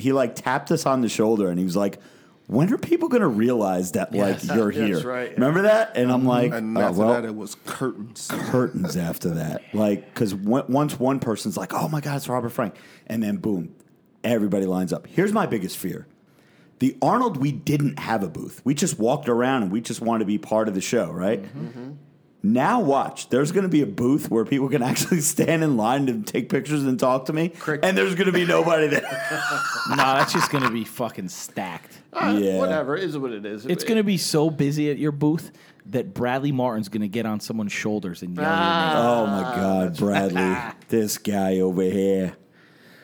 he tapped us on the shoulder, and he was like, when are people going to realize that, you're here? That's right. Yeah. Remember that? And I'm like, and after that, it was curtains. Curtains after that. Because once one person's like, oh, my God, it's Robert Frank. And then, boom, everybody lines up. Here's my biggest fear. The Arnold, we didn't have a booth. We just walked around and we just wanted to be part of the show, right? Mm-hmm. Now watch. There's going to be a booth where people can actually stand in line to take pictures and talk to me, and there's going to be nobody there. No, that's just going to be fucking stacked. Whatever. It is what it is. It's going to be so busy at your booth that Bradley Martin's going to get on someone's shoulders and yell at you. Oh, my God, Bradley. This guy over here.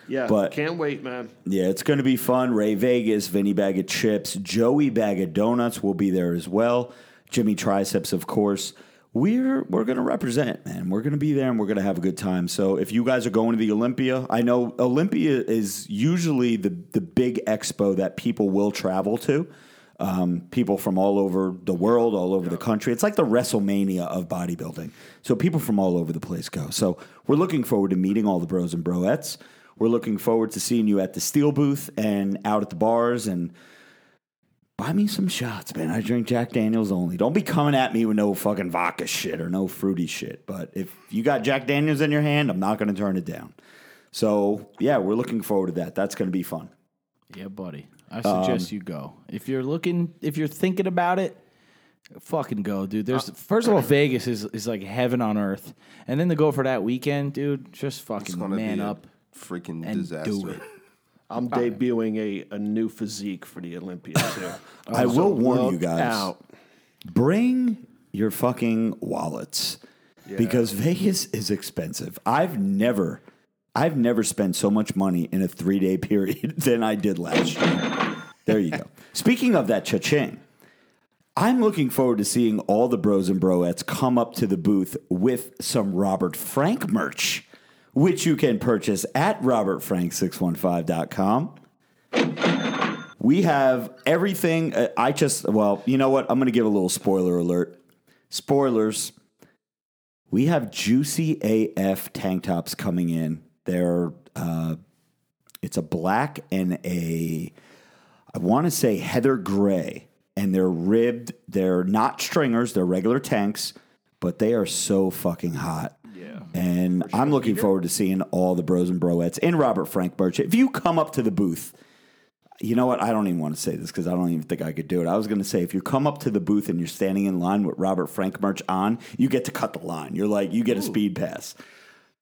Yeah, but can't wait, man. Yeah, it's going to be fun. Ray Vegas, Vinny Bag of Chips, Joey Bag of Donuts will be there as well. Jimmy Triceps, of course. We're going to represent, man. We're going to be there, and we're going to have a good time. So if you guys are going to the Olympia, I know Olympia is usually the big expo that people will travel to. People from all over the world, all over the country. It's like the WrestleMania of bodybuilding. So people from all over the place go. So we're looking forward to meeting all the bros and broettes. We're looking forward to seeing you at the Steel booth and out at the bars. And buy me some shots, man. I drink Jack Daniels only. Don't be coming at me with no fucking vodka shit or no fruity shit. But if you got Jack Daniels in your hand, I'm not going to turn it down. So, yeah, we're looking forward to that. That's going to be fun. Yeah, buddy. I suggest you go. If you're thinking about it, fucking go, dude. First of all, Vegas is like heaven on earth. And then to go for that weekend, dude, just fucking man up. Freaking disaster. I'm debuting a new physique for the Olympics here. I will warn you guys. Bring your fucking wallets because Vegas is expensive. I've never spent so much money in a 3-day period than I did last year. There you go. Speaking of that, cha-ching, I'm looking forward to seeing all the bros and broettes come up to the booth with some Robert Frank merch, which you can purchase at robertfrank615.com. We have everything. You know what? I'm going to give a little spoiler alert. Spoilers. We have Juicy AF tank tops coming in. They're, it's a black and I want to say heather gray. And they're ribbed. They're not stringers. They're regular tanks. but they are so fucking hot. Yeah. And sure. I'm looking forward to seeing all the bros and broettes in Robert Frank merch. If you come up to the booth, you know what? I don't even want to say this because I don't even think I could do it. I was going to say, if you come up to the booth and you're standing in line with Robert Frank merch on, you get to cut the line. You're like, you get a speed pass.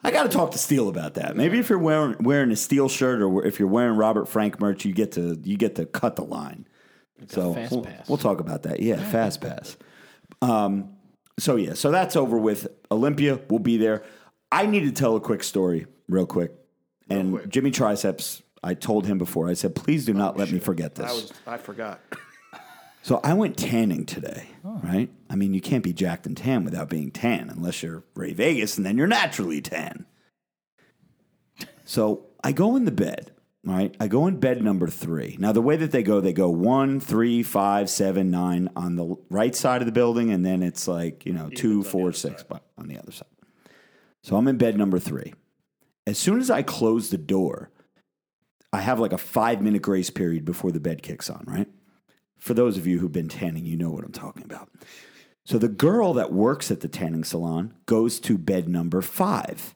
I got to talk to Steel about that. Maybe if you're wearing a Steel shirt or if you're wearing Robert Frank merch, you get to cut the line. It's so fast pass. We'll talk about that. Yeah, fast pass. So that's over with. Olympia will be there. I need to tell a quick story real quick. And Jimmy Triceps, I told him before. I said, please do not let me forget this. I forgot. So I went tanning today, right? I mean, you can't be jacked and tan without being tan unless you're Ray Vegas, and then you're naturally tan. So I go in the bed, right? I go in bed number 3. Now, the way that they go 1, 3, 5, 7, 9 on the right side of the building, and then it's like, 2, 4, 6 on the other side. So I'm in bed number 3. As soon as I close the door, I have like a 5-minute grace period before the bed kicks on, right? For those of you who've been tanning, you know what I'm talking about. So the girl that works at the tanning salon goes to bed number 5,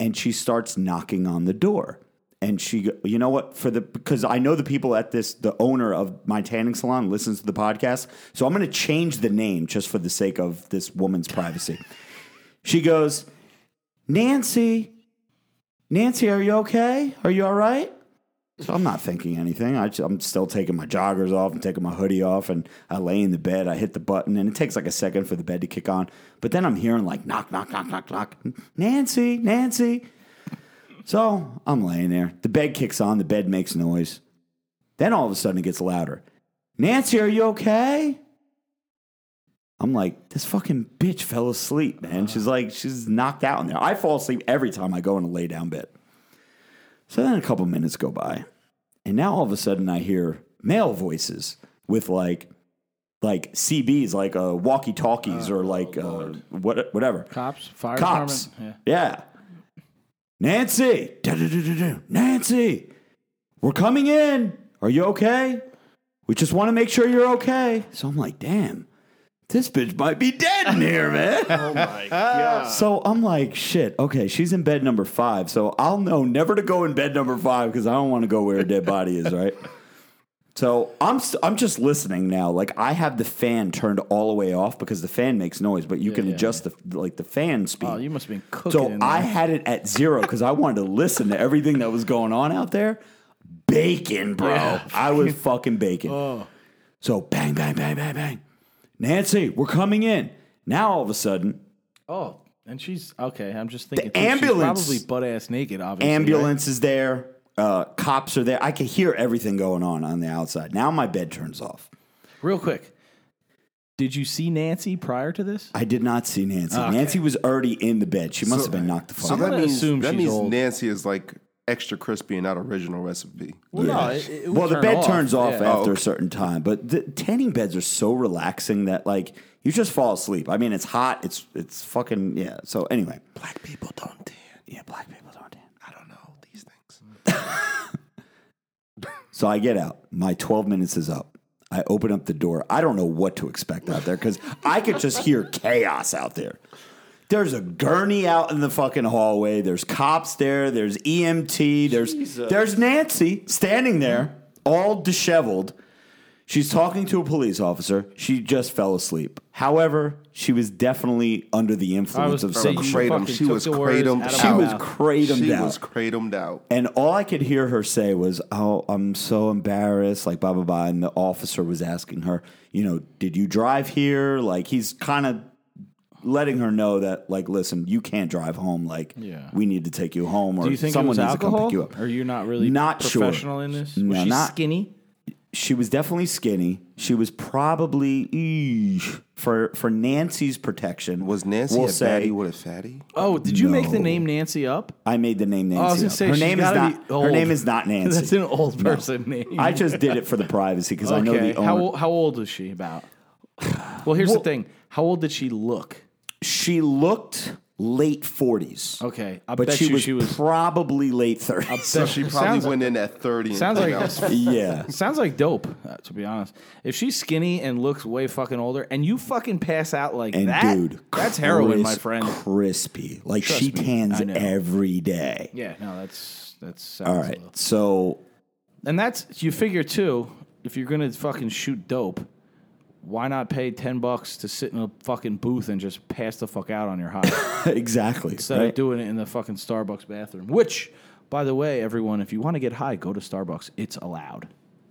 and she starts knocking on the door. And she, you know what? Because I know the people at this, the owner of my tanning salon listens to the podcast, so I'm going to change the name just for the sake of this woman's privacy. She goes, Nancy, are you okay? Are you all right? So I'm not thinking anything. I'm still taking my joggers off and taking my hoodie off, and I lay in the bed. I hit the button, and it takes like a second for the bed to kick on. But then I'm hearing like knock, knock, knock, knock, knock. Nancy. So I'm laying there. The bed kicks on. The bed makes noise. Then all of a sudden it gets louder. Nancy, are you okay? I'm like, this fucking bitch fell asleep, man. She's knocked out in there. I fall asleep every time I go in a lay down bed. So then a couple minutes go by, and now all of a sudden I hear male voices with like CBs, like walkie-talkies or like whatever. Cops, fire department. Yeah. Nancy, Nancy, we're coming in. Are you okay? We just want to make sure you're okay. So I'm like, damn, this bitch might be dead in here, man. Oh, my God. So I'm like, shit, okay, she's in bed number 5, so I'll know never to go in bed number 5 because I don't want to go where a dead body is, right? So I'm just listening now. Like, I have the fan turned all the way off because the fan makes noise, but you can adjust the fan speed. Oh, you must have been cooking. So I had it at 0 because I wanted to listen to everything that was going on out there. Bacon, bro. Yeah. I was fucking bacon. Oh. So bang, bang, bang, bang, bang. Nancy, we're coming in. Now all of a sudden. Oh, and she's okay. I'm just thinking the ambulance. She's probably butt ass naked, obviously. Ambulance is there. Cops are there. I can hear everything going on the outside. Now my bed turns off. Real quick. Did you see Nancy prior to this? I did not see Nancy. Okay. Nancy was already in the bed. She must have been knocked the fuck out. So that means old. Nancy is like extra crispy and not original recipe. Well, yeah. The bed turns off after a certain time, but the tanning beds are so relaxing that like you just fall asleep. I mean, it's hot. It's fucking yeah. So anyway, black people don't tan. Yeah, black people don't tan. I don't know these things. So I get out. My 12 minutes is up. I open up the door. I don't know what to expect out there because I could just hear chaos out there. There's a gurney out in the fucking hallway. There's cops there. There's EMT. There's Nancy standing there, all disheveled. She's talking to a police officer. She just fell asleep. However, she was definitely under the influence of some kratom. She was kratomed out. And all I could hear her say was, "Oh, I'm so embarrassed." Like blah blah blah. And the officer was asking her, did you drive here? Like he's kind of letting her know that, like, listen, you can't drive home. Like, we need to take you home, or someone needs to come pick you up. Are you not really professional in this? No, was she skinny? She was definitely skinny. She was probably for Nancy's protection. Was Nancy a baddie with a fatty? Oh, did you make the name Nancy up? I made the name Nancy. I was gonna say, her name is not Nancy. That's an old person name. I just did it for the privacy because I know the owner. How old is she about? Well, here's the thing. How old did she look? She looked late 40s. Okay. But she was probably late 30s. So she probably went in at 30. Yeah. Sounds like dope, to be honest. If she's skinny and looks way fucking older and you fucking pass out like that, dude, that's heroin, my friend. Crispy. Like she tans every day. Yeah. No, that's all right. So. And that's, you figure too, if you're going to fucking shoot dope, why not pay $10 to sit in a fucking booth and just pass the fuck out on your high? Exactly. Instead of doing it in the fucking Starbucks bathroom. Which, by the way, everyone, if you want to get high, go to Starbucks. It's allowed.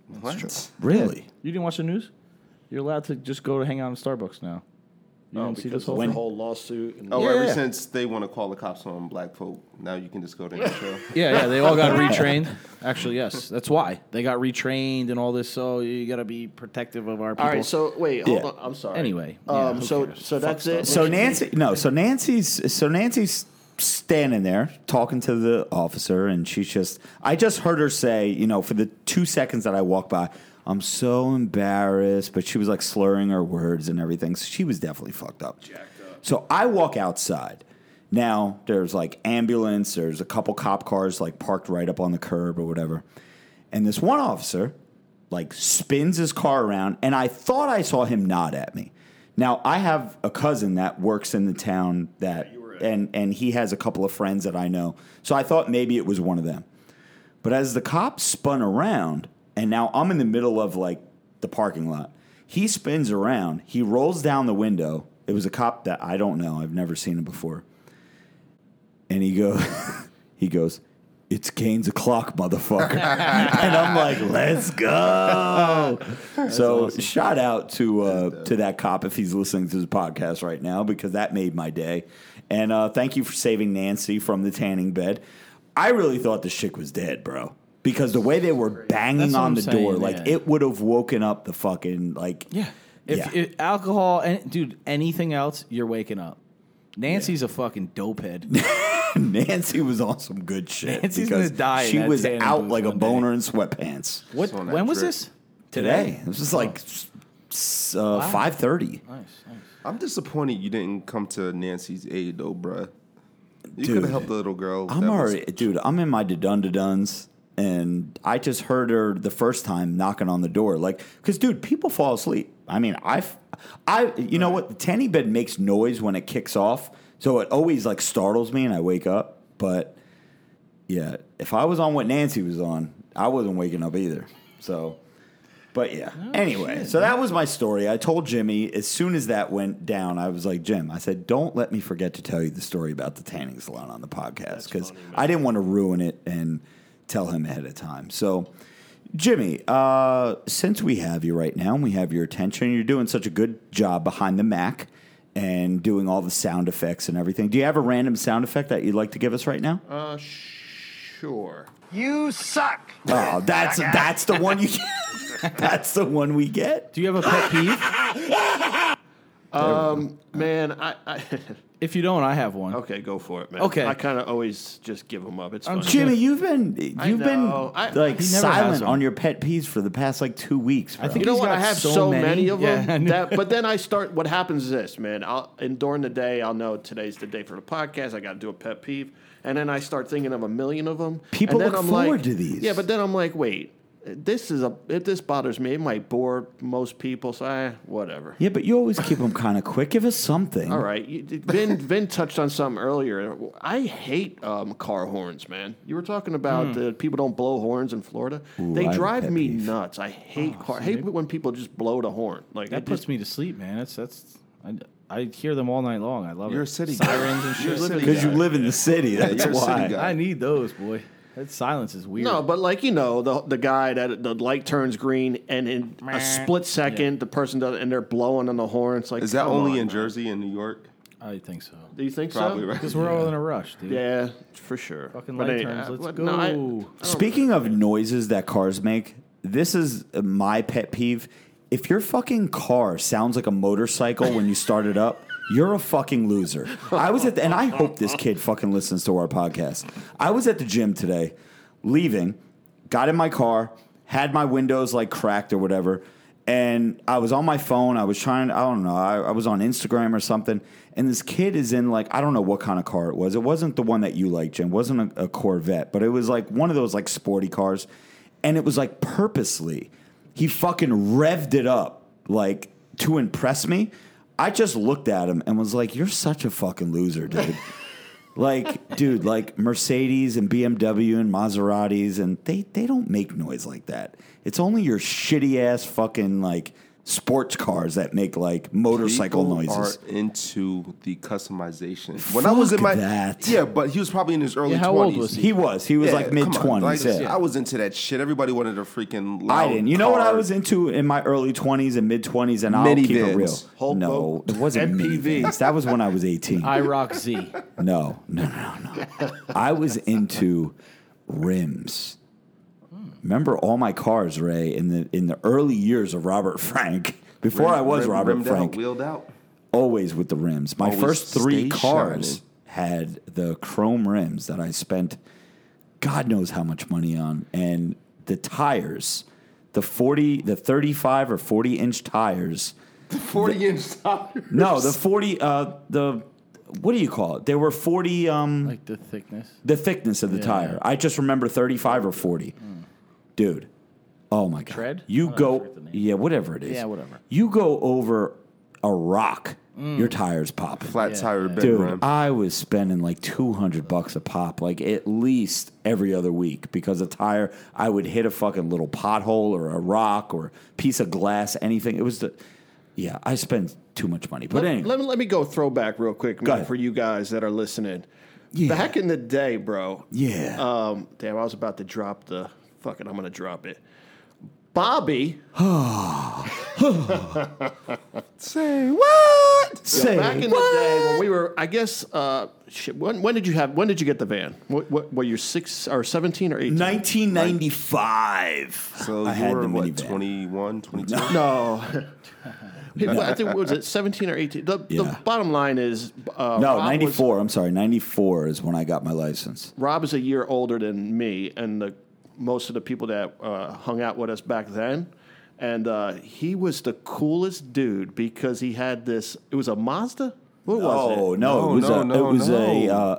That's true. Really? Yeah. You didn't watch the news? You're allowed to just go to hang out in Starbucks now. No, because the whole lawsuit. And ever since they want to call the cops on black folk, now you can just go to the show. Yeah, they all got retrained. Actually, yes, that's why they got retrained and all this. So you got to be protective of our people. All right, so wait, hold on. I'm sorry. Anyway, so that's it. So Nancy's standing there talking to the officer, and she's just. I just heard her say, for the 2 seconds that I walked by. I'm so embarrassed, but she was like slurring her words and everything. So she was definitely fucked up. Jacked up. So I walk outside. Now there's like ambulance. There's a couple cop cars like parked right up on the curb or whatever. And this one officer like spins his car around. And I thought I saw him nod at me. Now I have a cousin that works in the town and he has a couple of friends that I know. So I thought maybe it was one of them. But as the cop spun around. And now I'm in the middle of, like, the parking lot. He spins around. He rolls down the window. It was a cop that I don't know. I've never seen him before. And he goes, it's Kane's o'clock, motherfucker. And I'm like, let's go. So awesome. Shout out to that cop if he's listening to the podcast right now because that made my day. And thank you for saving Nancy from the tanning bed. I really thought the chick was dead, bro. Because the way they were banging on the door, like, it would have woken up the fucking, like... Yeah. If alcohol, and dude, anything else, you're waking up. Nancy's a fucking dopehead. Nancy was on some good shit. Nancy's going to die. She was out like a boner in sweatpants. When was this? Today. It was just like 5:30. Nice. I'm disappointed you didn't come to Nancy's aid, though, bruh. You could have helped the little girl. I'm already... Dude, I'm in my da-dun-da-duns. And I just heard her the first time knocking on the door. Like, because, dude, people fall asleep. I mean, know what? The tanning bed makes noise when it kicks off. So it always, like, startles me and I wake up. But, yeah, if I was on what Nancy was on, I wasn't waking up either. So, but, yeah. Oh, anyway, shit. So that was my story. I told Jimmy as soon as that went down, I was like, Jim, I said, don't let me forget to tell you the story about the tanning salon on the podcast. Because I didn't want to ruin it and... tell him ahead of time. So, Jimmy, since we have you right now and we have your attention, you're doing such a good job behind the Mac and doing all the sound effects and everything. Do you have a random sound effect that you'd like to give us right now? Sure. You suck. Oh, that's the one you get. That's the one we get. Do you have a pet peeve? Man, I if you don't, I have one. Okay, go for it, man. Okay, I kind of always just give them up. It's fun. Jimmy, you've been silent on your pet peeves for the past like 2 weeks. Bro. I think I have so many of them. Yeah. But then I start. What happens is this, man. During the day, I'll know today's the day for the podcast. I got to do a pet peeve, and then I start thinking of a million of them. People look forward to these. Yeah, but then I'm like, wait. This bothers me. It might bore most people, so whatever. Yeah, but you always keep them kind of quick. Give us something. All right. Vin touched on something earlier. I hate car horns, man. You were talking about people don't blow horns in Florida. Ooh, they drive me nuts. I hate car. I hate when people just blow the horn. Like that puts me to sleep, man. That's. I hear them all night long. I love it. You're a city guy. Sirens and shit. Because you live in the city. That's why. I need those, boy. That silence is weird. No, but like, the guy that the light turns green and in a split second, the person does, and they're blowing on the horn. It's like, is that only in Jersey and New York? I think so. Do you think probably so? Because we're all in a rush, dude. Yeah, for sure. Fucking light turns. Let's go. No, speaking of noises that cars make, this is my pet peeve. If your fucking car sounds like a motorcycle when you start it up, you're a fucking loser. And I hope this kid fucking listens to our podcast. I was at the gym today, leaving, got in my car, had my windows like cracked or whatever, And I was on my phone. I was trying, I don't know, I was on Instagram or something. And this kid is in, like, I don't know what kind of car it was. It wasn't the one that you liked, Jim. It wasn't a Corvette. But it was, like, one of those, like, sporty cars. And it was, like, purposely. He fucking revved it up, like, to impress me. I just looked at him and was like, you're such a fucking loser, dude. Like, dude, like, Mercedes and BMW and Maseratis, and they don't make noise like that. It's only your shitty-ass fucking, like, sports cars that make, like, motorcycle people noises. Are into the customization. Fuck when I was in my that. Yeah, but he was probably in his early 20s. How old was he? He was like, mid-20s. Like, I was into that shit. Everybody wanted a freaking loud I didn't. You know what I was into in my early 20s and mid-20s, and I'll keep it real. Hulk no, boat. It wasn't MPVs. That was when I was 18. IROC Z. No. I was into rims. Remember all my cars, Ray, in the early years of Robert Frank, before I was Robert Frank, wheeled out. Always with the rims. My first three cars had the chrome rims that I spent God knows how much money on. And the tires, the 35 or 40-inch tires. The 40-inch tires? No, the 40, what do you call it? There were 40. Like the thickness? The thickness of the tire. I just remember 35 or 40. Mm. Dude, oh my God. Tread? You go, yeah, whatever it is. Yeah, whatever. You go over a rock, your tire's popping. Flat tire. Yeah. Dude, rim. I was spending like $200 a pop, like at least every other week, because a tire, I would hit a fucking little pothole or a rock or a piece of glass, anything. It was I spent too much money. But anyway. Let me go throwback real quick, man, for you guys that are listening. Yeah. Back in the day, bro. Yeah. Damn, I was about to drop the... Fuck it, I'm going to drop it. Bobby. Say what? Say back in the day when we were, I guess, when did you get the van? What were you 6 or 17 or 18? 1995. Right? So I had the minivan. 21, 22? No. I think, what was it, 17 or 18? The bottom line is... no, 94. I'm sorry, 94 is when I got my license. Rob is a year older than me, and the... most of the people that hung out with us back then. And he was the coolest dude because he had this... It was a Mazda? What was it? It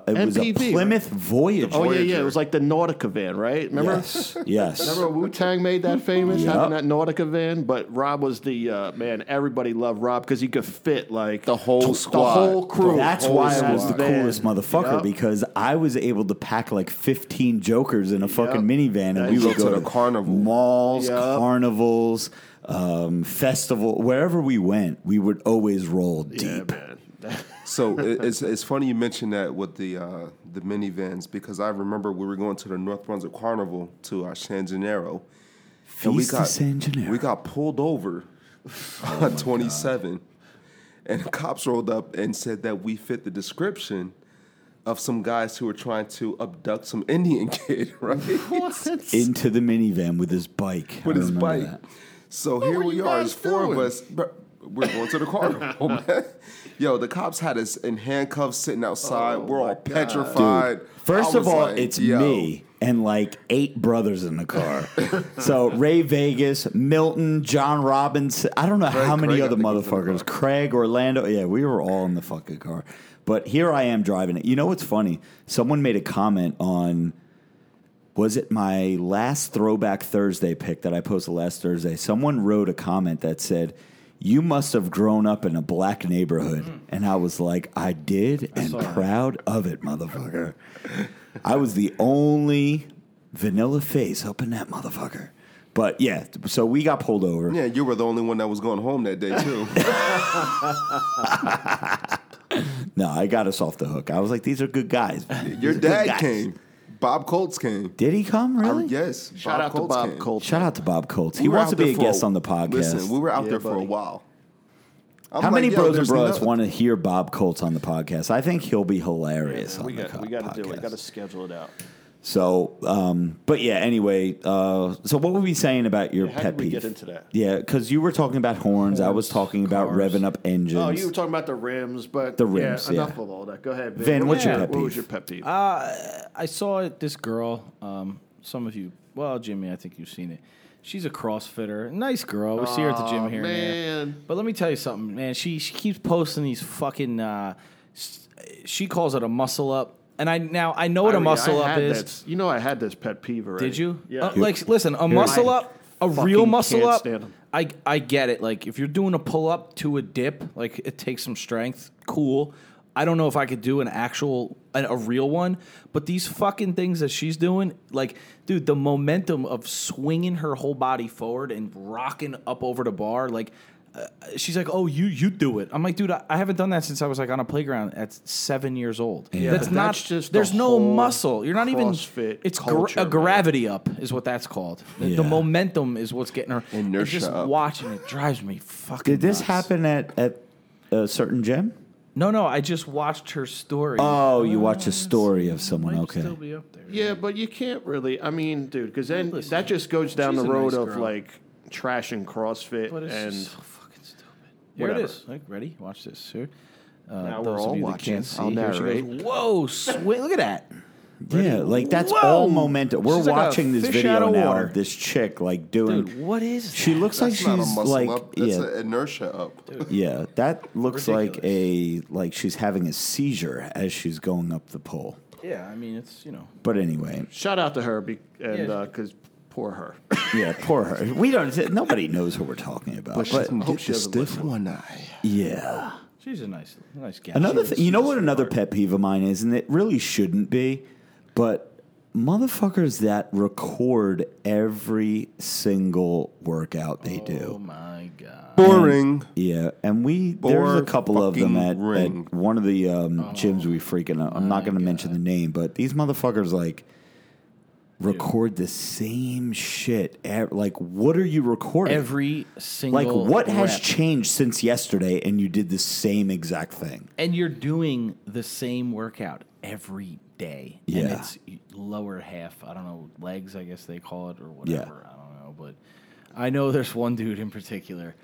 was a Plymouth Voyager. Oh, yeah. It was like the Nautica van, right? Remember? Yes. Remember Wu-Tang made that famous, having that Nautica van? But Rob was the... man, everybody loved Rob because he could fit, like... The whole squad. The whole crew. That's why I was the coolest motherfucker, because I was able to pack, like, 15 Jokers in a fucking minivan, and we would go to the carnival. Malls, carnivals, festival. Wherever we went, we would always roll deep. Yeah, man. So it's funny you mentioned that with the minivans, because I remember we were going to the North Brunswick Carnival to San Gennaro. We got pulled over on 27, and the cops rolled up and said that we fit the description of some guys who were trying to abduct some Indian kid, right? What? Into the minivan with his bike. With his bike. That. So what here we are, there's four of us. We're going to the carnival, man. Yo, the cops had us in handcuffs sitting outside. We're all petrified. Dude, first of all, like, it's me and like 8 brothers in the car. So Ray Vegas, Milton, John Robbins. I don't know how many other motherfuckers. Craig, Orlando. Yeah, we were all in the fucking car. But here I am driving it. You know what's funny? Someone made a comment on... Was it my last Throwback Thursday pick that I posted last Thursday? Someone wrote a comment that said... You must have grown up in a black neighborhood. Mm-hmm. And I was like, I did, and proud of it, motherfucker. I was the only vanilla face up in that motherfucker. But, yeah, so we got pulled over. Yeah, you were the only one that was going home that day, too. No, I got us off the hook. I was like, these are good guys. Your dad came. Bob Colts came. Did he come, really? Yes. Shout out to Bob Colts. He wants to be a guest on the podcast. Listen, we were out there for a while. How many bros and bros want to hear Bob Colts on the podcast? I think he'll be hilarious on the podcast. We got to do it. We got to schedule it out. So, but yeah, anyway, so what were we saying about your pet peeve? How did we get into that? Yeah, because you were talking about horns. I was talking about revving up engines. Oh, you were talking about the rims, but enough of all that. Go ahead, Vin. Vin, what's your pet peeve? What was your pet peeve? I saw this girl, some of you Well, Jimmy, I think you've seen it. She's a CrossFitter. Nice girl. We see her at the gym here and there. But let me tell you something, man. She keeps posting these fucking... she calls it a muscle-up. And I know what a muscle-up is. You know I had this pet peeve already. Did you? Yeah. Like, listen, a muscle-up, a real muscle-up, I get it. Like, if you're doing a pull-up to a dip, like, it takes some strength. Cool. I don't know if I could do an actual, a real one, but these fucking things that she's doing, like, dude, the momentum of swinging her whole body forward and rocking up over the bar, like, she's like, oh, you do it. I'm like, dude, I haven't done that since I was, like, on a playground at 7 years old. Yeah. That's just there's no muscle. You're not even, it's culture, a gravity up is what that's called. Yeah. The momentum is what's getting her. Inertia just up. Watching it drives me fucking Did this nuts. Happen at a certain gym? No, I just watched her story. Oh, you watched a story of someone, okay. Still be up there, yeah, right? But you can't really, I mean, dude, because then listen, that just goes down the road of, like, trash and CrossFit. But it's and just so fucking stupid. Here whatever. It is. Like, ready? Watch this, sir. Now we're all watching. See, I'll narrate. Goes, whoa, look at that. Ready? Yeah, like, that's whoa. All momentum. We're like watching this video now of this chick, like, doing... Dude, what is that? She looks that's like she's, like... Up. That's an inertia up. Dude. Yeah, that looks ridiculous. Like she's having a seizure as she's going up the pole. Yeah, I mean, it's, you know... But anyway... Shout out to her, because poor her. Yeah, poor her. We don't... Nobody knows who we're talking about. But she's going to stiff one eye. Yeah. She's a nice gal. Another thing... You know what another pet peeve of mine is, and it really shouldn't be... But motherfuckers that record every single workout they do. Oh, my God. Boring. Yeah. And there's a couple of them at one of the gyms we freaking out. I'm not going to mention the name, but these motherfuckers, like, record the same shit. Like, what are you recording? Every single rep. Like, what has changed since yesterday and you did the same exact thing? And you're doing the same workout every day. Yeah. And it's lower half, I don't know, legs, I guess they call it, or whatever. Yeah. I don't know. But I know there's one dude in particular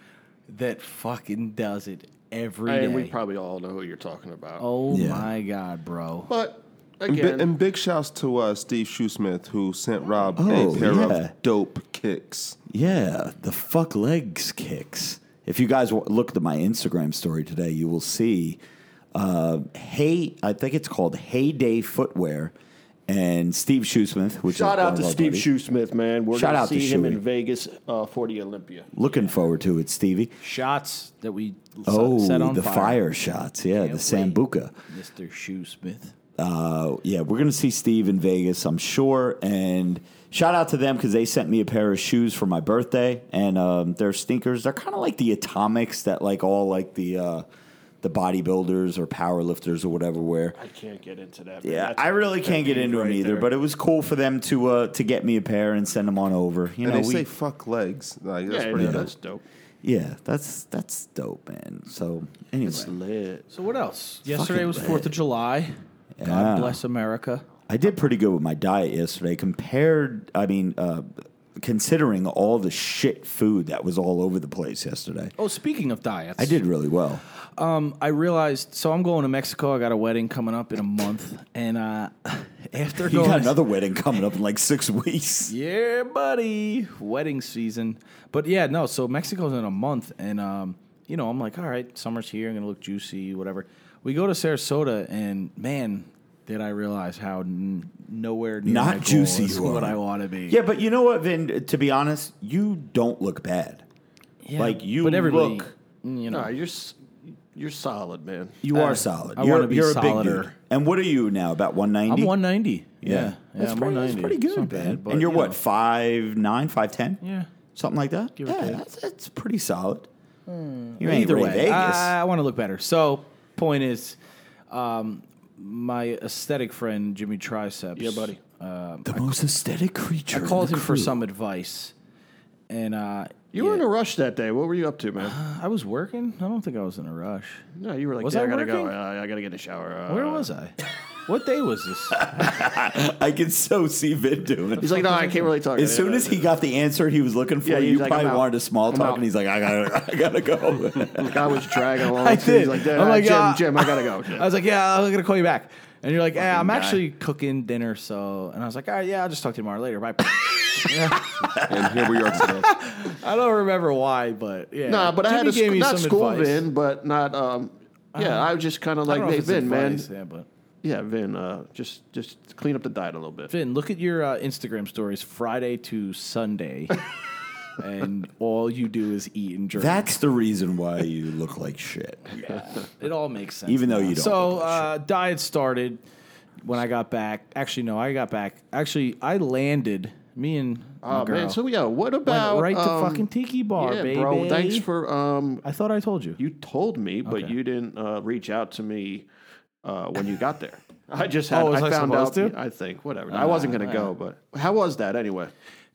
that fucking does it every day. And we probably all know who you're talking about. Oh, my God, bro. But, again. And big shouts to Steve Shoesmith, who sent Rob a pair of dope kicks. Yeah, the fuck legs kicks. If you guys looked at my Instagram story today, you will see... I think it's called Heyday Footwear, and Steve Shoesmith. Shout out to Steve Shoesmith, man. We're going to see him in Vegas for the Olympia. Looking forward to it, Stevie. Shots that we set on fire. Oh, the fire shots, yeah, the Sambuca. Mr. Shoesmith. We're going to see Steve in Vegas, I'm sure, and shout out to them because they sent me a pair of shoes for my birthday, and they're sneakers. They're kind of like the Atomics that like all like the bodybuilders or powerlifters or whatever wear. I can't get into that. Man. Yeah, I really can't get into them either, but it was cool for them to get me a pair and send them on over. You know, they say fuck legs. Like, that's pretty dope. That's dope. Yeah, that's dope, man. So, anyway. It's lit. So, what else? Yesterday was 4th of July. Yeah. God bless America. I did pretty good with my diet yesterday considering all the shit food that was all over the place yesterday. Oh, speaking of diets. I did really well. I realized, so I'm going to Mexico. I got a wedding coming up in a month. And you got another wedding coming up in like 6 weeks. Yeah, buddy. Wedding season. But yeah, no, so Mexico's in a month. And, you know, I'm like, all right, summer's here. I'm going to look juicy, whatever. We go to Sarasota and, man... Did I realize how nowhere near not juicy is what I want to be? Yeah, but you know what, Vin? To be honest, you don't look bad. Yeah, like you look, you know, you're solid, man. You are solid. I want to be you're solider. A big dude. And what are you now? About 190? I'm 190. Yeah, that's pretty good. It's not bad, but, and you're 5'9", 5'10"? Yeah, something like that. Give yeah, that's pretty solid. You ain't Ray Vegas. I want to look better. So, point is. My aesthetic friend, Jimmy Triceps. Yeah, buddy. The most aesthetic creature. I called him for some advice. And you were in a rush that day. What were you up to, man? I was working. I don't think I was in a rush. No, you were like, I gotta go. I gotta get in the shower. Where was I? What day was this? I can so see Vin doing it. He's like, no, I can't really talk. As soon as he got the answer he was looking for, you probably wanted a small talk, and he's like, I gotta go. I was dragging along. I did. He's like, I'm like, Jim, I gotta go. I was like, yeah, I'm gonna call you back. And you're like, I'm actually cooking dinner, so. And I was like, all right, yeah, I'll just talk to you tomorrow later. Bye. Yeah. And here we are today. I don't remember why, but yeah. Nah, but Jimmy I had a not school advice. Vin, but not. Yeah, I was just kind of like, hey, Vin, advice, man. Yeah, but. Yeah, Vin, just clean up the diet a little bit. Vin, look at your Instagram stories Friday to Sunday, and all you do is eat and drink. That's the reason why you look like shit. Yeah, it all makes sense. Even though you don't. So look like shit. Diet started when I got back. Actually, no, I got back. Actually, I landed. Me and my girl. Man, so yeah, what about went right to fucking Tiki Bar, yeah, baby? Bro, thanks for. I thought I told you. You told me, but you didn't reach out to me. When you got there, I just had I found out. I think whatever. I wasn't gonna go, but how was that anyway?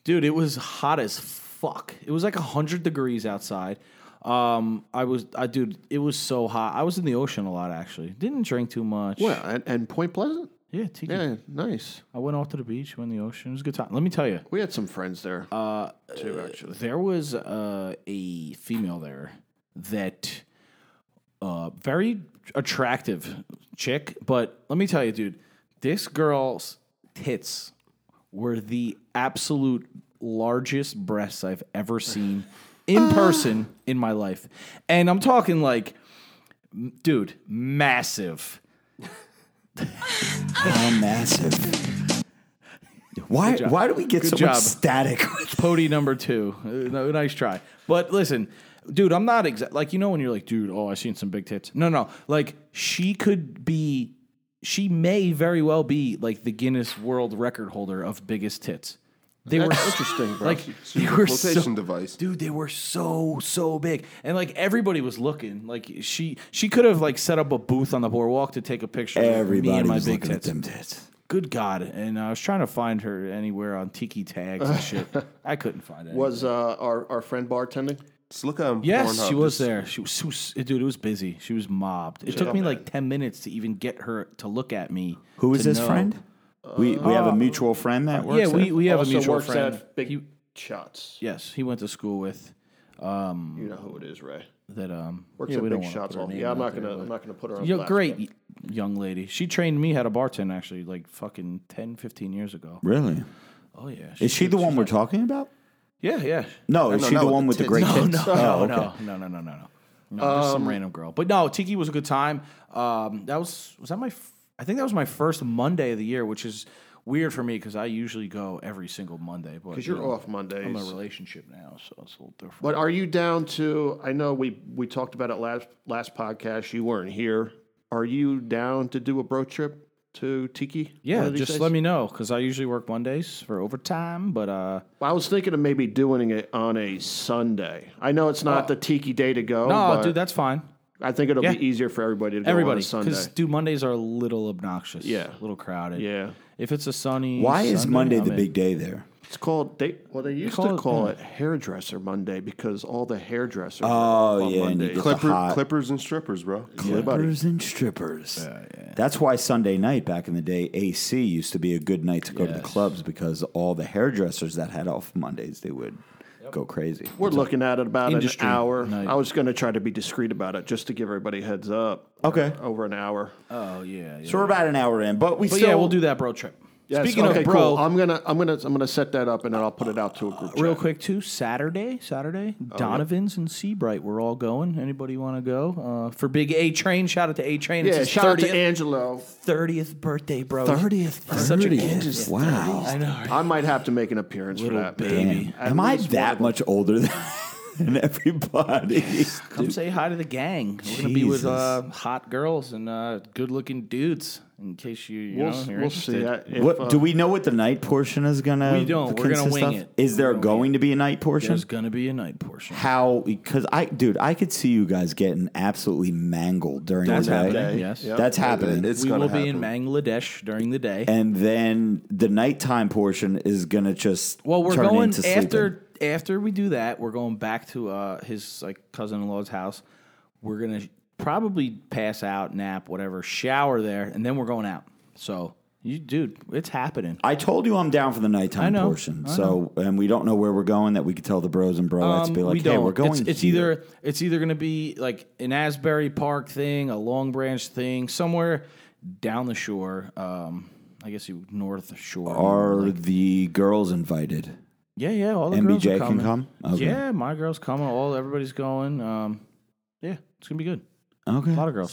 Dude, it was hot as fuck. It was like 100 degrees outside. Dude, it was so hot. I was in the ocean a lot actually. Didn't drink too much. Well, and Point Pleasant. Yeah, Tiki. Yeah, nice. I went off to the beach, went in the ocean. It was a good time. Let me tell you, we had some friends there too. Actually, there was a female there that very attractive chick, but let me tell you, dude, this girl's tits were the absolute largest breasts I've ever seen in person in my life. And I'm talking like, dude, massive. How massive? Why do we get much static? Pody number two. Nice try. But listen, dude, I'm not like, you know, when you're like, dude, oh, I seen some big tits. No. Like, she may very well be like the Guinness World Record holder of biggest tits. They were interesting, bro. Like, they were so, device. Dude, they were so big. And like everybody was looking. Like she could have like set up a booth on the boardwalk to take a picture of me and my big tits. Them tits. Good God. And I was trying to find her anywhere on Tiki Tags and shit. I couldn't find it. Was our friend bartending? Just look at him. Yes, she was there. Dude, it was busy. She was mobbed. It took me like 10 minutes to even get her to look at me. Who is this friend? We have a mutual friend that works. Yeah, we have a mutual friend. Also works at Big Shots. Yes, he went to school with. You know who it is, Ray. That works at Big Shots. Yeah, I'm not gonna put her on. Yo, great young lady. She trained me how to bartend actually, like fucking 10, 15 years ago. Really? Oh yeah. Is she the one we're talking about? Yeah. No, is she the one with the great tits? No. No, just some random girl. But no, Tiki was a good time. I think that was my first Monday of the year, which is weird for me because I usually go every single Monday. Because you're off Mondays. I'm in a relationship now, so it's a little different. But are you down to? I know we talked about it last podcast. You weren't here. Are you down to do a bro trip to Tiki? Yeah, just days? Let me know because I usually work Mondays for overtime. But I was thinking of maybe doing it on a Sunday. I know it's not the Tiki day to go. No, dude, that's fine. I think it'll be easier for everybody to go on a Sunday. Because, dude, Mondays are a little obnoxious. Yeah. A little crowded. Yeah. If it's a sunny Why Sunday, is Monday the big day there? It's called, they used to call it Hairdresser Monday because all the hairdressers are on Monday. Clippers and strippers, bro. Clippers and strippers. Yeah. That's why Sunday night back in the day, AC used to be a good night to go to the clubs because all the hairdressers that had off Mondays, they would go crazy. We're looking at it about an hour. Night. I was going to try to be discreet about it just to give everybody a heads up. Okay. Over an hour. Oh, yeah. So we're about an hour in, but still... yeah, we'll do that bro trip. Yes. Speaking of bro... Cool. I'm gonna set that up, and then I'll put it out to a group chat. Real quick, too, Saturday, Donovan's and Seabright, we're all going. Anybody want to go? For Big A-Train, shout out to A-Train. Yeah, shout out to Angelo. 30th birthday, bro. 30th birthday. Such a kid. Wow. I know. I might have to make an appearance for that, baby. Am I that much older than everybody? Come say hi to the gang. We're going to be with hot girls and good-looking dudes. In case you're interested. See. Do we know what the night portion is going to consist of? We don't. We're going to wing it. Is there going to be a night portion? There's going to be a night portion. How? Because, I could see you guys getting absolutely mangled during the day. Yes. Yep. That's happening. We will be in Bangladesh during the day. And then the nighttime portion is going to just turn into sleeping. After we do that, we're going back to his cousin-in-law's house. We're going to... probably pass out, nap, whatever, shower there, and then we're going out. So, it's happening. I told you I'm down for the nighttime portion. And we don't know where we're going that we could tell the bros and broettes to be like, hey, we're going here. It's either going to be like an Asbury Park thing, a Long Branch thing, somewhere down the shore. I guess North Shore. Are the girls invited? Yeah, all the MBJ girls are coming. MBJ can come? Okay. Yeah, my girl's coming. Everybody's going. Yeah, it's going to be good. Okay. A lot of girls.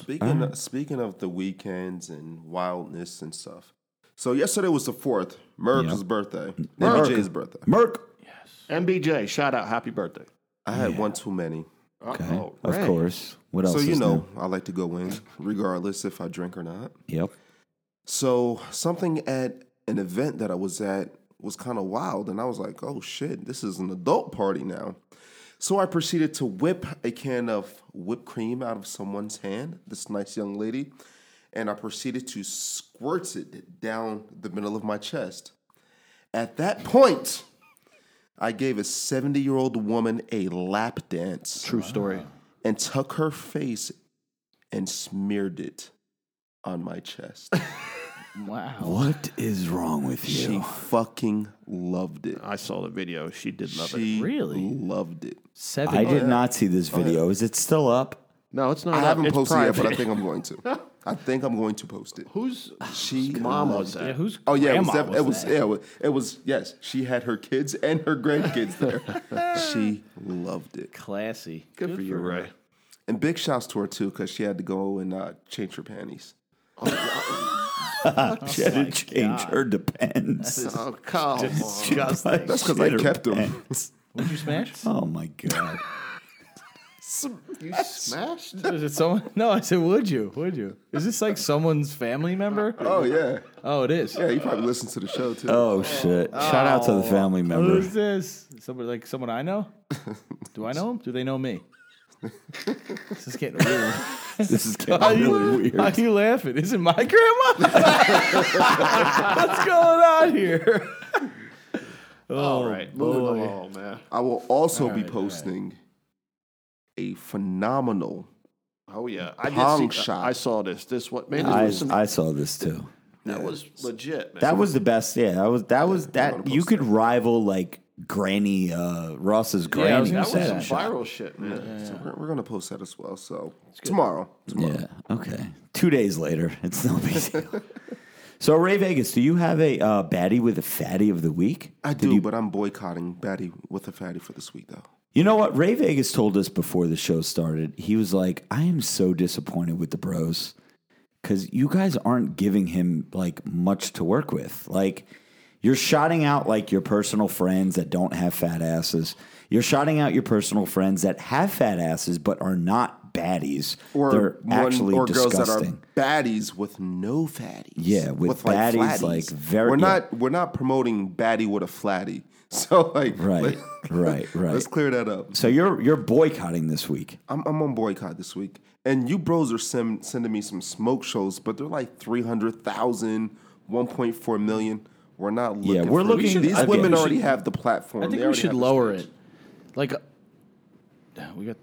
Speaking of the weekends and wildness and stuff. So yesterday was the 4th. Merc's birthday. MBJ's birthday. Merc. Yes. MBJ, shout out. Happy birthday. I had one too many. Okay. Oh, right. Of course. What else? So you know, I like to go in regardless if I drink or not. Yep. So something at an event that I was at was kind of wild, and I was like, oh shit, this is an adult party now. So I proceeded to whip a can of whipped cream out of someone's hand, this nice young lady, and I proceeded to squirt it down the middle of my chest. At that point, I gave a 70-year-old woman a lap dance. True story. And took her face and smeared it on my chest. Wow. What is wrong with you? She fucking loved it. I saw the video. She did love it. Really? Loved it. I did not see this video. Is it still up? No, it's not. I haven't posted it yet, but I think I'm going to. I think I'm going to post it. Whose mom was that? Yeah, whose grandma was that? Yes. She had her kids and her grandkids there. She loved it. Classy. Good for you, Ray. And big shouts to her, too, because she had to go and change her panties. She had to change her depends. Oh, come on. That's because I kept them. Would you smash? Oh, my God. You smashed? Is it someone? No, I said, would you? Would you? Is this like someone's family member? Oh, yeah. Oh, it is? Yeah, you probably listen to the show, too. Oh, shit. Shout out to the family member. Who's this? Somebody, like someone I know? Do I know them? Do they know me? This is getting weird. This is getting really weird. Why are you laughing? Is it my grandma? What's going on here? All right. Moving along, man. I will also be posting a phenomenal. Oh, yeah. I did see. I saw this. I saw this, too. That was legit, man. That was the best. Yeah, that was that. You could rival, like, Granny Ross's granny. Yeah, that was some viral shit, man. Yeah. So we're gonna post that as well. So tomorrow. Yeah. Okay. 2 days later, it's no big deal. So Ray Vegas, do you have a baddie with a fatty of the week? I do, but I'm boycotting baddie with a fatty for this week, though. You know what? Ray Vegas told us before the show started. He was like, "I am so disappointed with the bros because you guys aren't giving him like much to work with, like." You're shouting out, like, your personal friends that don't have fat asses. You're shouting out your personal friends that have fat asses but are not baddies. They're actually disgusting. Girls that are baddies with no fatties. Yeah, with baddies, like, very... We're not promoting baddie with a flatty. So, like... Right. Let's clear that up. So you're boycotting this week. I'm on boycott this week. And you bros are sending me some smoke shows, but they're like 300,000, 1.4 million... We're not looking. Yeah, these women already have the platform. I think we should lower it. Like, we got.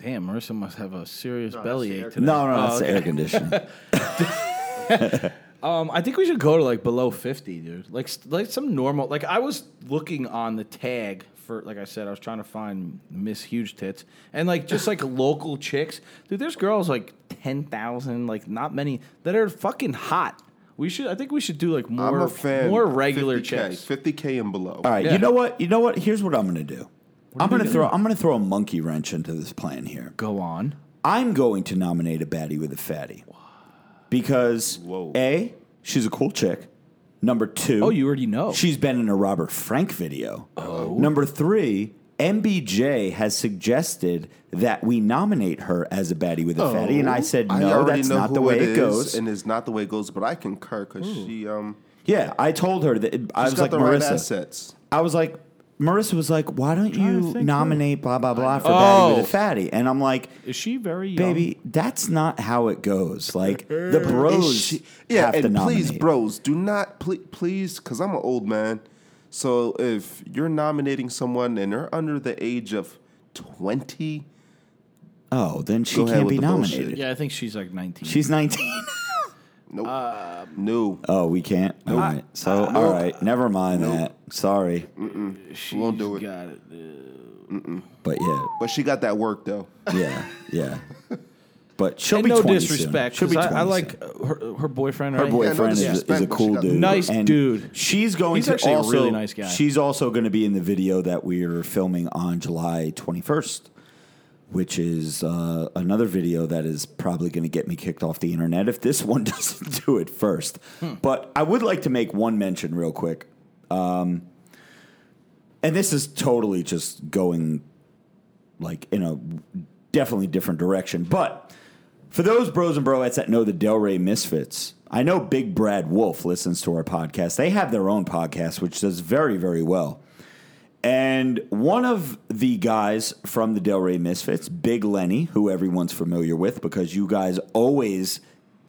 Damn, Marissa must have a serious bellyache today. No, it's air conditioning. I think we should go to like below 50, dude. Like some normal. Like I was looking on the tag for. Like I said, I was trying to find Miss Huge Tits and like just like local chicks, dude. There's girls like 10,000, like not many that are fucking hot. I think we should do like more regular checks. 50K and below. All right. Yeah. You know what? Here's what I'm going to do. I'm going to throw a monkey wrench into this plan here. Go on. I'm going to nominate a baddie with a fatty. Because A, she's a cool chick. Number 2, you already know. She's been in a Robert Frank video. Oh. Number 3, MBJ has suggested that we nominate her as a baddie with a fatty, and I said, no, that's not the way it goes. And it's not the way it goes, but I concur because she... yeah, I told her that... I was like, Marissa... Marissa was like, why don't you nominate blah, blah, blah for baddie with a fatty? And I'm like... Is she very young? Baby, that's not how it goes. Like, the bros have to nominate. Please, bros, do not... Please, because I'm an old man... So if you're nominating someone and they're under the age of 20, then she can't be nominated. Bullshit. Yeah, I think she's like 19. She's 19. Nope. No. Oh, we can't. All right. So all right, never mind that. Sorry. She won't do it. Got it. But yeah. But she got that work though. Yeah. But she'll be 20 disrespect, soon. She'll be 20 I like her boyfriend. Right? Her boyfriend is a cool dude. Nice and dude. He's actually also, a really nice guy. She's also going to be in the video that we are filming on July 21st, which is another video that is probably going to get me kicked off the internet if this one doesn't do it first. But I would like to make one mention real quick. And this is totally just going like in a definitely different direction. But for those bros and broettes that know the Delray Misfits, I know Big Brad Wolf listens to our podcast. They have their own podcast, which does very, very well. And one of the guys from the Delray Misfits, Big Lenny, who everyone's familiar with because you guys always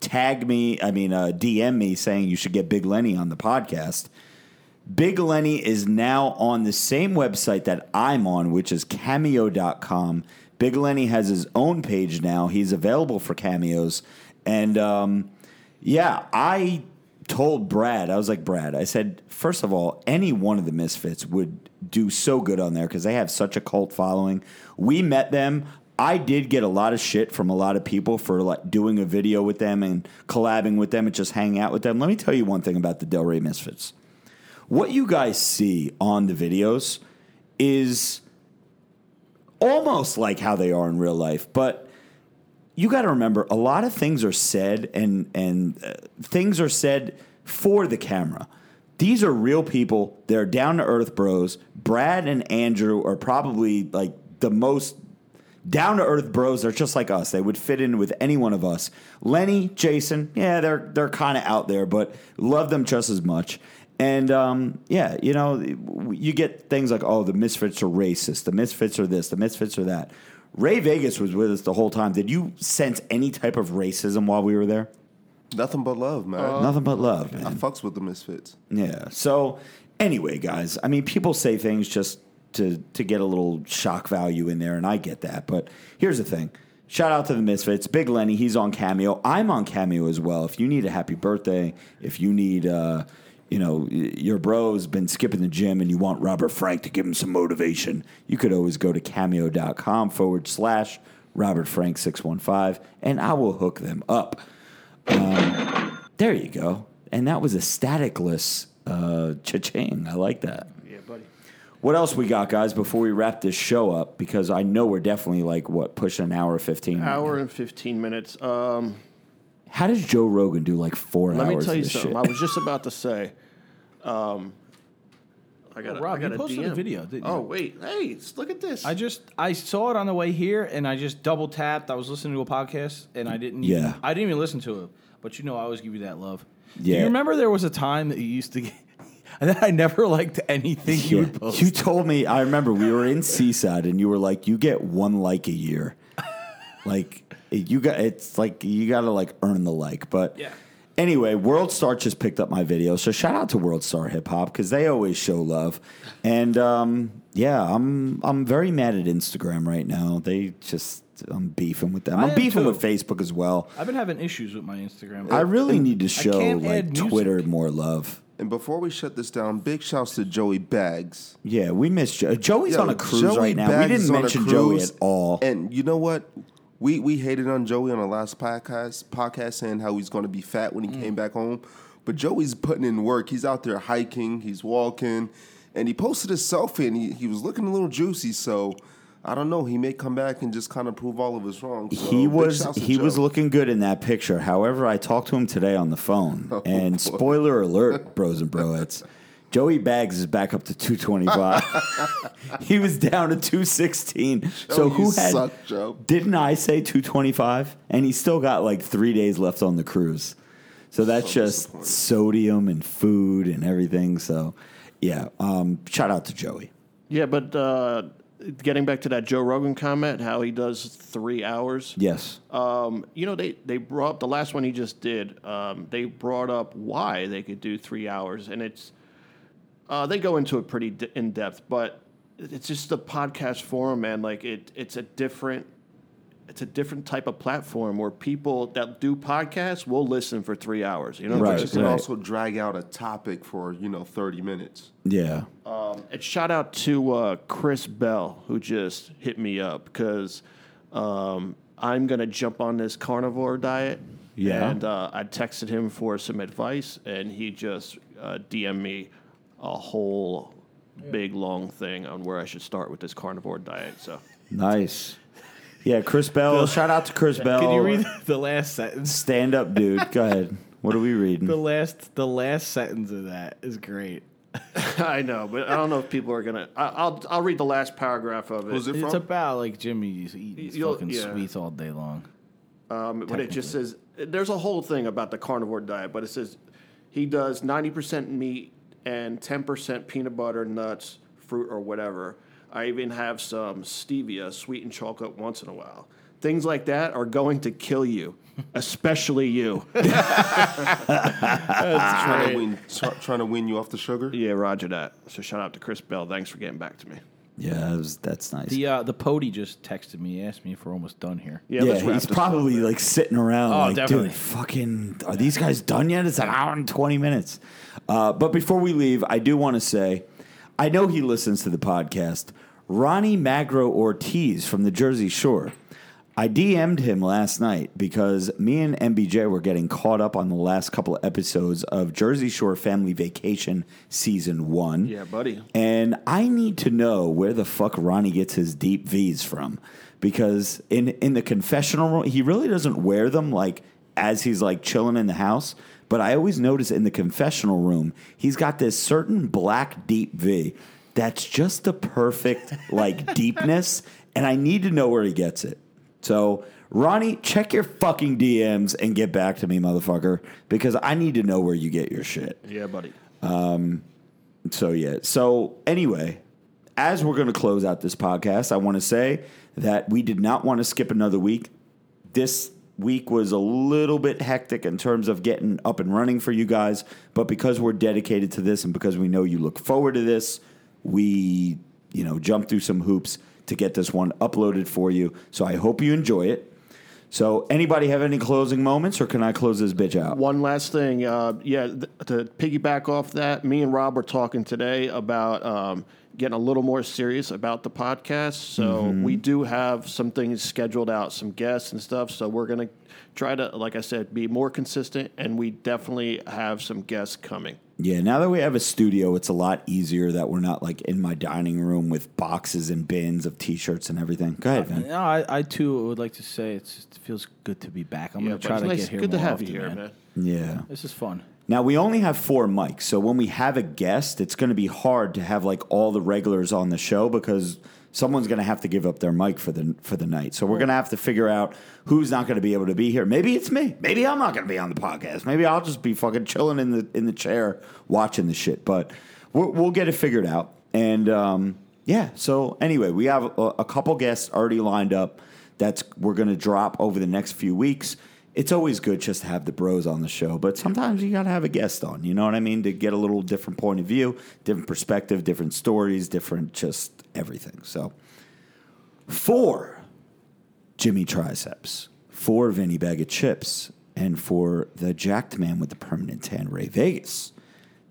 DM me saying you should get Big Lenny on the podcast. Big Lenny is now on the same website that I'm on, which is Cameo.com. Big Lenny has his own page now. He's available for cameos. And, I told Brad, I was like, Brad, I said, first of all, any one of the Misfits would do so good on there because they have such a cult following. We met them. I did get a lot of shit from a lot of people for like doing a video with them and collabing with them and just hanging out with them. Let me tell you one thing about the Delray Misfits. What you guys see on the videos is almost like how they are in real life, but you got to remember a lot of things are said and things are said for the camera. These are real people. They're down-to-earth bros. Brad and Andrew are probably like the most down-to-earth bros. They're just like us. They would fit in with any one of us. Lenny, Jason, yeah, they're kind of out there, but love them just as much. And, you get things like, oh, the Misfits are racist. The Misfits are this. The Misfits are that. Ray Vegas was with us the whole time. Did you sense any type of racism while we were there? Nothing but love, man. Nothing but love, man. I fucks with the Misfits. Yeah. So, anyway, guys, I mean, people say things just to get a little shock value in there, and I get that. But here's the thing. Shout out to the Misfits. Big Lenny, he's on Cameo. I'm on Cameo as well. If you need a happy birthday, if you need... your bro's been skipping the gym and you want Robert Frank to give him some motivation, you could always go to cameo.com/RobertFrank615, and I will hook them up. There you go. And that was a staticless cha-ching. I like that. Yeah, buddy. What else we got, guys, before we wrap this show up? Because I know we're definitely, pushing an hour and 15 minutes. Hour and 15 minutes. How does Joe Rogan do 4 hours? Let me tell you something. I was just about to say. Rob, you posted a video, didn't you? Oh, wait. Hey, look at this. I saw it on the way here, and I just double-tapped. I was listening to a podcast, and I didn't even listen to it. But I always give you that love. Yeah. Do you remember there was a time that you used to get... And then I never liked anything you would post. You told me... I remember we were in Seaside, and you were like, you get one like a year. You gotta earn the like, but yeah. Anyway, World Star just picked up my video, so shout out to World Star Hip Hop because they always show love, and I'm very mad at Instagram right now. I'm beefing with them. I'm beefing with Facebook as well. I've been having issues with my Instagram. I really need to show Twitter more love. And before we shut this down, big shouts to Joey Bags. Yeah, we miss Joey. Joey's on a cruise right now. Bags we didn't mention Joey at all. And you know what? We hated on Joey on the last podcast saying how he's going to be fat when he came back home. But Joey's putting in work. He's out there hiking. He's walking. And he posted a selfie, and he was looking a little juicy. So, I don't know. He may come back and just kind of prove all of us wrong. So, he was looking good in that picture. However, I talked to him today on the phone. Spoiler alert, bros and broettes, Joey Bags is back up to 225. He was down to 216. Joe, so who had? Suck, Joe. Didn't I say 225? And he still got 3 days left on the cruise. So that's just sodium and food and everything. So yeah, shout out to Joey. Yeah, but getting back to that Joe Rogan comment, how he does 3 hours. Yes. They brought up the last one he just did. They brought up why they could do 3 hours, and it's. They go into it pretty in depth, but it's just the podcast forum, man. It's a different type of platform where people that do podcasts will listen for 3 hours. You know, right, you can also drag out a topic for 30 minutes. Yeah. And shout out to Chris Bell, who just hit me up because I'm going to jump on this carnivore diet. Yeah. And I texted him for some advice, and he just DM'd me a whole big, long thing on where I should start with this carnivore diet. So nice. Yeah, Chris Bell. Shout out to Chris Bell. Can you read the last sentence? Stand up, dude. Go ahead. What are we reading? The last sentence of that is great. I know, but I don't know if people are gonna. I'll read the last paragraph of it. Who's it from? It's about like Jimmy's eating these fucking sweets all day long. But it just says there's a whole thing about the carnivore diet, but it says he does 90% meat and 10% peanut butter, nuts, fruit, or whatever. I even have some stevia, sweetened chocolate once in a while. Things like that are going to kill you, especially you. That's trying to wean you off the sugar? Yeah, roger that. So shout out to Chris Bell. Thanks for getting back to me. Yeah, that's nice. The Pody just texted me, asked me if we're almost done here. Yeah he's probably like sitting around dude, fucking, are these guys done yet? It's an hour and 20 minutes. But before we leave, I do want to say, I know he listens to the podcast, Ronnie Magro Ortiz from the Jersey Shore. I DM'd him last night because me and MBJ were getting caught up on the last couple of episodes of Jersey Shore Family Vacation Season 1. Yeah, buddy. And I need to know where the fuck Ronnie gets his deep V's from, because in the confessional room, he really doesn't wear them like as he's like chilling in the house. But I always notice in the confessional room, he's got this certain black deep V that's just the perfect like deepness, and I need to know where he gets it. So, Ronnie, check your fucking DMs and get back to me, motherfucker, because I need to know where you get your shit. Yeah, buddy. So, anyway, as we're going to close out this podcast, I want to say that we did not want to skip another week. This week was a little bit hectic in terms of getting up and running for you guys, but because we're dedicated to this and because we know you look forward to this, we, jump through some hoops to get this one uploaded for you. So I hope you enjoy it. So anybody have any closing moments, or can I close this bitch out? One last thing. To piggyback off that, me and Rob were talking today about getting a little more serious about the podcast. So we do have some things scheduled out, some guests and stuff. So we're going to try to, like I said, be more consistent, and we definitely have some guests coming. Yeah, now that we have a studio, it's a lot easier that we're not, in my dining room with boxes and bins of T-shirts and everything. Go ahead, man. No, I too, would like to say it feels good to be back. I'm going to try to get here more often. It's good to have you here, man. Yeah. This is fun. Now, we only have 4 mics, so when we have a guest, it's going to be hard to have, all the regulars on the show, because someone's going to have to give up their mic for the night. So we're going to have to figure out who's not going to be able to be here. Maybe it's me. Maybe I'm not going to be on the podcast. Maybe I'll just be fucking chilling in the chair watching the shit. But we'll get it figured out. And, so anyway, we have a couple guests already lined up that we're going to drop over the next few weeks. It's always good just to have the bros on the show, but sometimes you got to have a guest on, you know what I mean, to get a little different point of view, different perspective, different stories, different just everything. So, for Jimmy Triceps, for Vinny Bag of Chips, and for the jacked man with the permanent tan, Ray Vegas,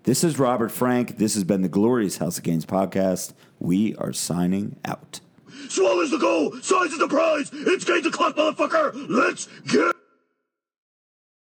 this is Robert Frank. This has been the Glorious House of Gains podcast. We are signing out. Swallows the goal, size is the prize. It's game to clock, motherfucker. Let's get